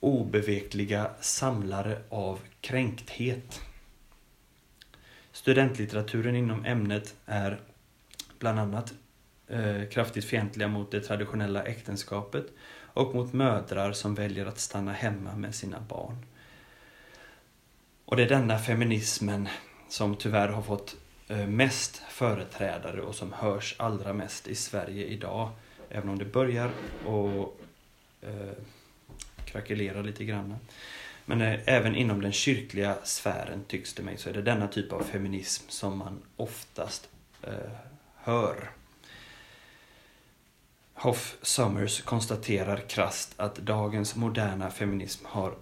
obevekliga samlare av kränkthet. Studentlitteraturen inom ämnet är bland annat eh, kraftigt fientliga mot det traditionella äktenskapet och mot mödrar som väljer att stanna hemma med sina barn. Och det är denna feminismen som tyvärr har fått mest företrädare och som hörs allra mest i Sverige idag. Även om det börjar och eh, krackelera lite grann. Men eh, även inom den kyrkliga sfären tycks det mig så är det denna typ av feminism som man oftast eh, hör. Hoff Sommers konstaterar krasst att dagens moderna feminism har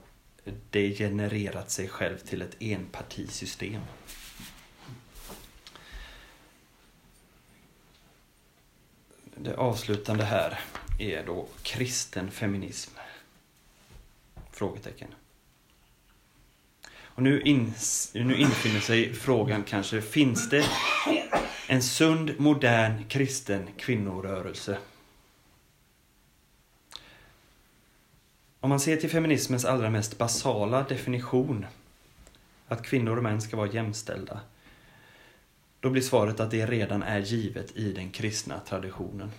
det genererat sig själv till ett enpartisystem. Det avslutande här är då kristen feminism? Frågetecken. Och nu, ins, nu infinner sig frågan kanske, finns det en sund, modern, kristen kvinnorörelse? Om man ser till feminismens allra mest basala definition, att kvinnor och män ska vara jämställda, då blir svaret att det redan är givet i den kristna traditionen.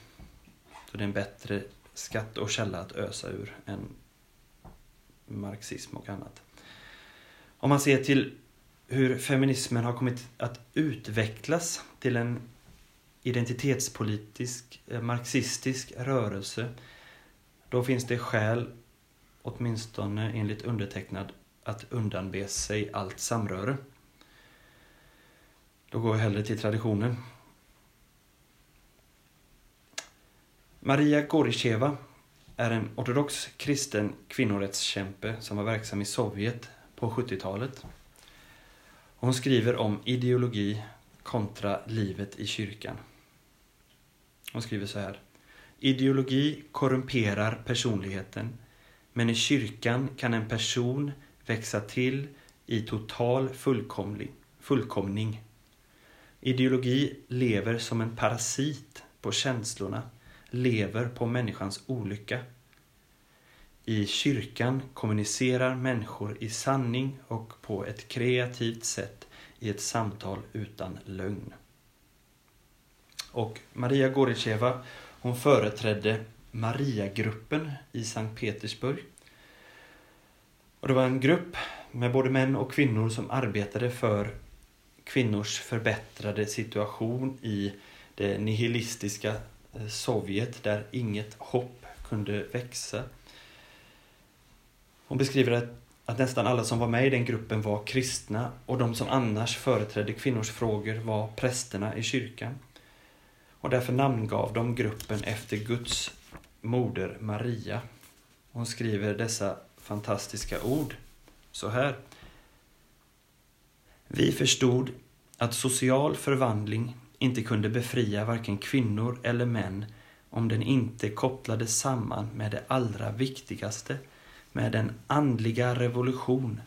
Så det är en bättre skatt och källa att ösa ur än marxism och annat. Om man ser till hur feminismen har kommit att utvecklas till en identitetspolitisk, marxistisk rörelse, då finns det skäl, åtminstone enligt undertecknad, att undanbe sig allt samröre. Då går jag hellre till traditionen. Maria Goricheva är en ortodox kristen kvinnorättskämpe som var verksam i Sovjet på sjuttiotalet. Hon skriver om ideologi kontra livet i kyrkan. Hon skriver så här: ideologi korrumperar personligheten, men i kyrkan kan en person växa till i total fullkomning. Ideologi lever som en parasit på känslorna, lever på människans olycka. I kyrkan kommunicerar människor i sanning och på ett kreativt sätt i ett samtal utan lögn. Och Maria Goricheva, hon företrädde Mariagruppen i Sankt Petersburg. Och det var en grupp med både män och kvinnor som arbetade för kvinnors förbättrade situation i det nihilistiska Sovjet där inget hopp kunde växa. Hon beskriver att, att nästan alla som var med i den gruppen var kristna och de som annars företrädde kvinnors frågor var prästerna i kyrkan. Och därför namngav de gruppen efter Guds moder Maria. Hon skriver dessa fantastiska ord så här: vi förstod att social förvandling inte kunde befria varken kvinnor eller män om den inte kopplades samman med det allra viktigaste, med den andliga revolution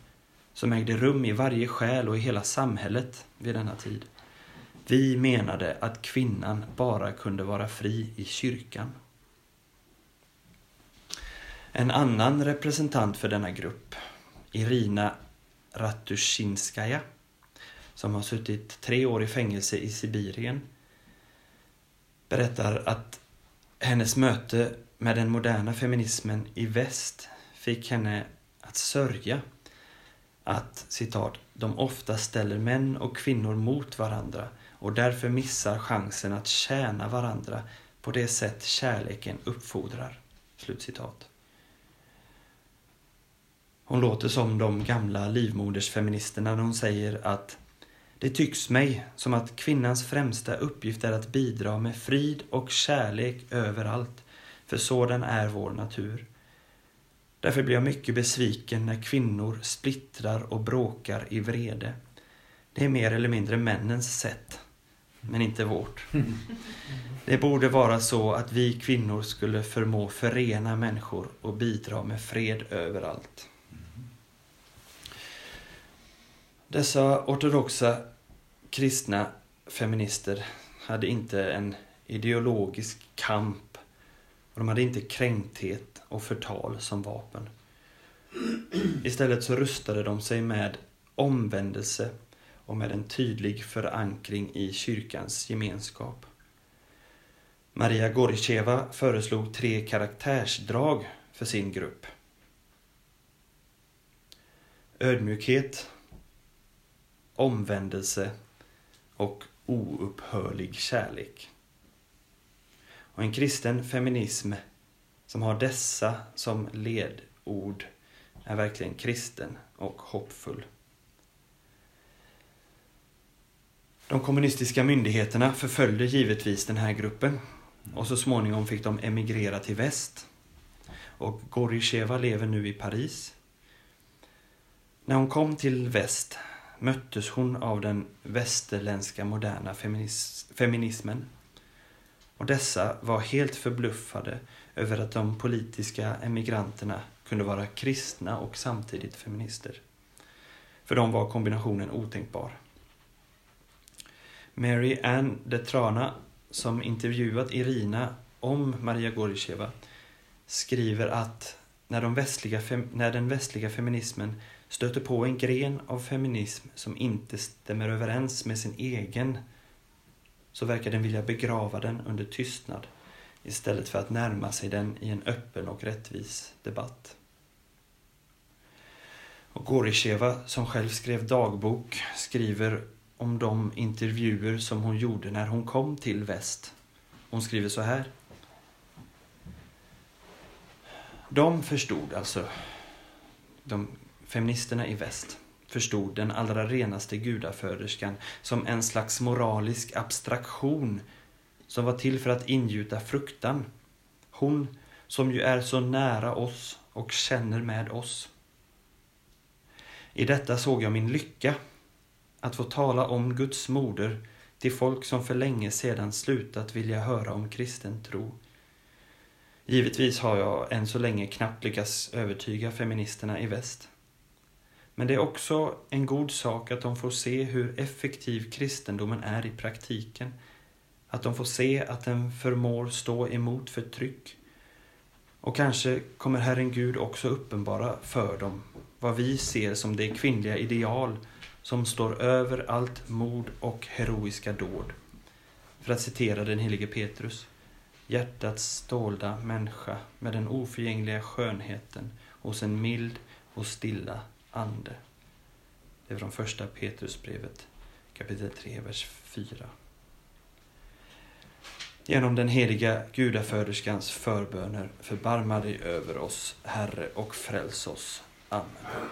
som ägde rum i varje själ och i hela samhället vid denna tid. Vi menade att kvinnan bara kunde vara fri i kyrkan. En annan representant för denna grupp, Irina Ratushinskaja, som har suttit tre år i fängelse i Sibirien, berättar att hennes möte med den moderna feminismen i väst fick henne att sörja att, citat, de ofta ställer män och kvinnor mot varandra och därför missar chansen att tjäna varandra på det sätt kärleken uppfordrar. Slutcitat. Hon låter som de gamla livmodersfeministerna när hon säger att det tycks mig som att kvinnans främsta uppgift är att bidra med frid och kärlek överallt, för sådan är vår natur. Därför blir jag mycket besviken när kvinnor splittrar och bråkar i vrede. Det är mer eller mindre männens sätt, men inte vårt. Det borde vara så att vi kvinnor skulle förmå förena människor och bidra med fred överallt. Dessa ortodoxa kristna feminister hade inte en ideologisk kamp och de hade inte kränkthet och förtal som vapen. Istället så rustade de sig med omvändelse och med en tydlig förankring i kyrkans gemenskap. Maria Goricheva föreslog tre karaktärsdrag för sin grupp. Ödmjukhet, omvändelse och oupphörlig kärlek. Och en kristen feminism som har dessa som ledord är verkligen kristen och hoppfull. De kommunistiska myndigheterna förföljde givetvis den här gruppen och så småningom fick de emigrera till väst. Och Goricheva lever nu i Paris. När hon kom till väst möttes hon av den västerländska moderna feminis- feminismen. Och dessa var helt förbluffade över att de politiska emigranterna kunde vara kristna och samtidigt feminister. För dem var kombinationen otänkbar. Mary Ann de Trana, som intervjuat Irina om Maria Goricheva, skriver att när, de västliga fem- när den västliga feminismen stöter på en gren av feminism som inte stämmer överens med sin egen, så verkar den vilja begrava den under tystnad istället för att närma sig den i en öppen och rättvis debatt. Och Goricheva, som själv skrev dagbok, skriver om de intervjuer som hon gjorde när hon kom till väst. Hon skriver så här: De förstod alltså, de feministerna i väst förstod den allra renaste gudaföderskan som en slags moralisk abstraktion som var till för att ingjuta fruktan. Hon som ju är så nära oss och känner med oss. I detta såg jag min lycka att få tala om Guds moder till folk som för länge sedan slutat vilja höra om kristen tro. Givetvis har jag än så länge knappt lyckats övertyga feministerna i väst. Men det är också en god sak att de får se hur effektiv kristendomen är i praktiken. Att de får se att den förmår stå emot förtryck. Och kanske kommer Herren Gud också uppenbara för dem vad vi ser som det kvinnliga ideal som står över allt mord och heroiska dåd. För att citera den helige Petrus: hjärtats stålda människa med den oförgängliga skönheten hos en mild och stilla ande. Det är från första Petrusbrevet, kapitel tre, vers fyra. Genom den heliga gudaföderskans förböner, förbarma dig över oss, Herre, och fräls oss. Amen.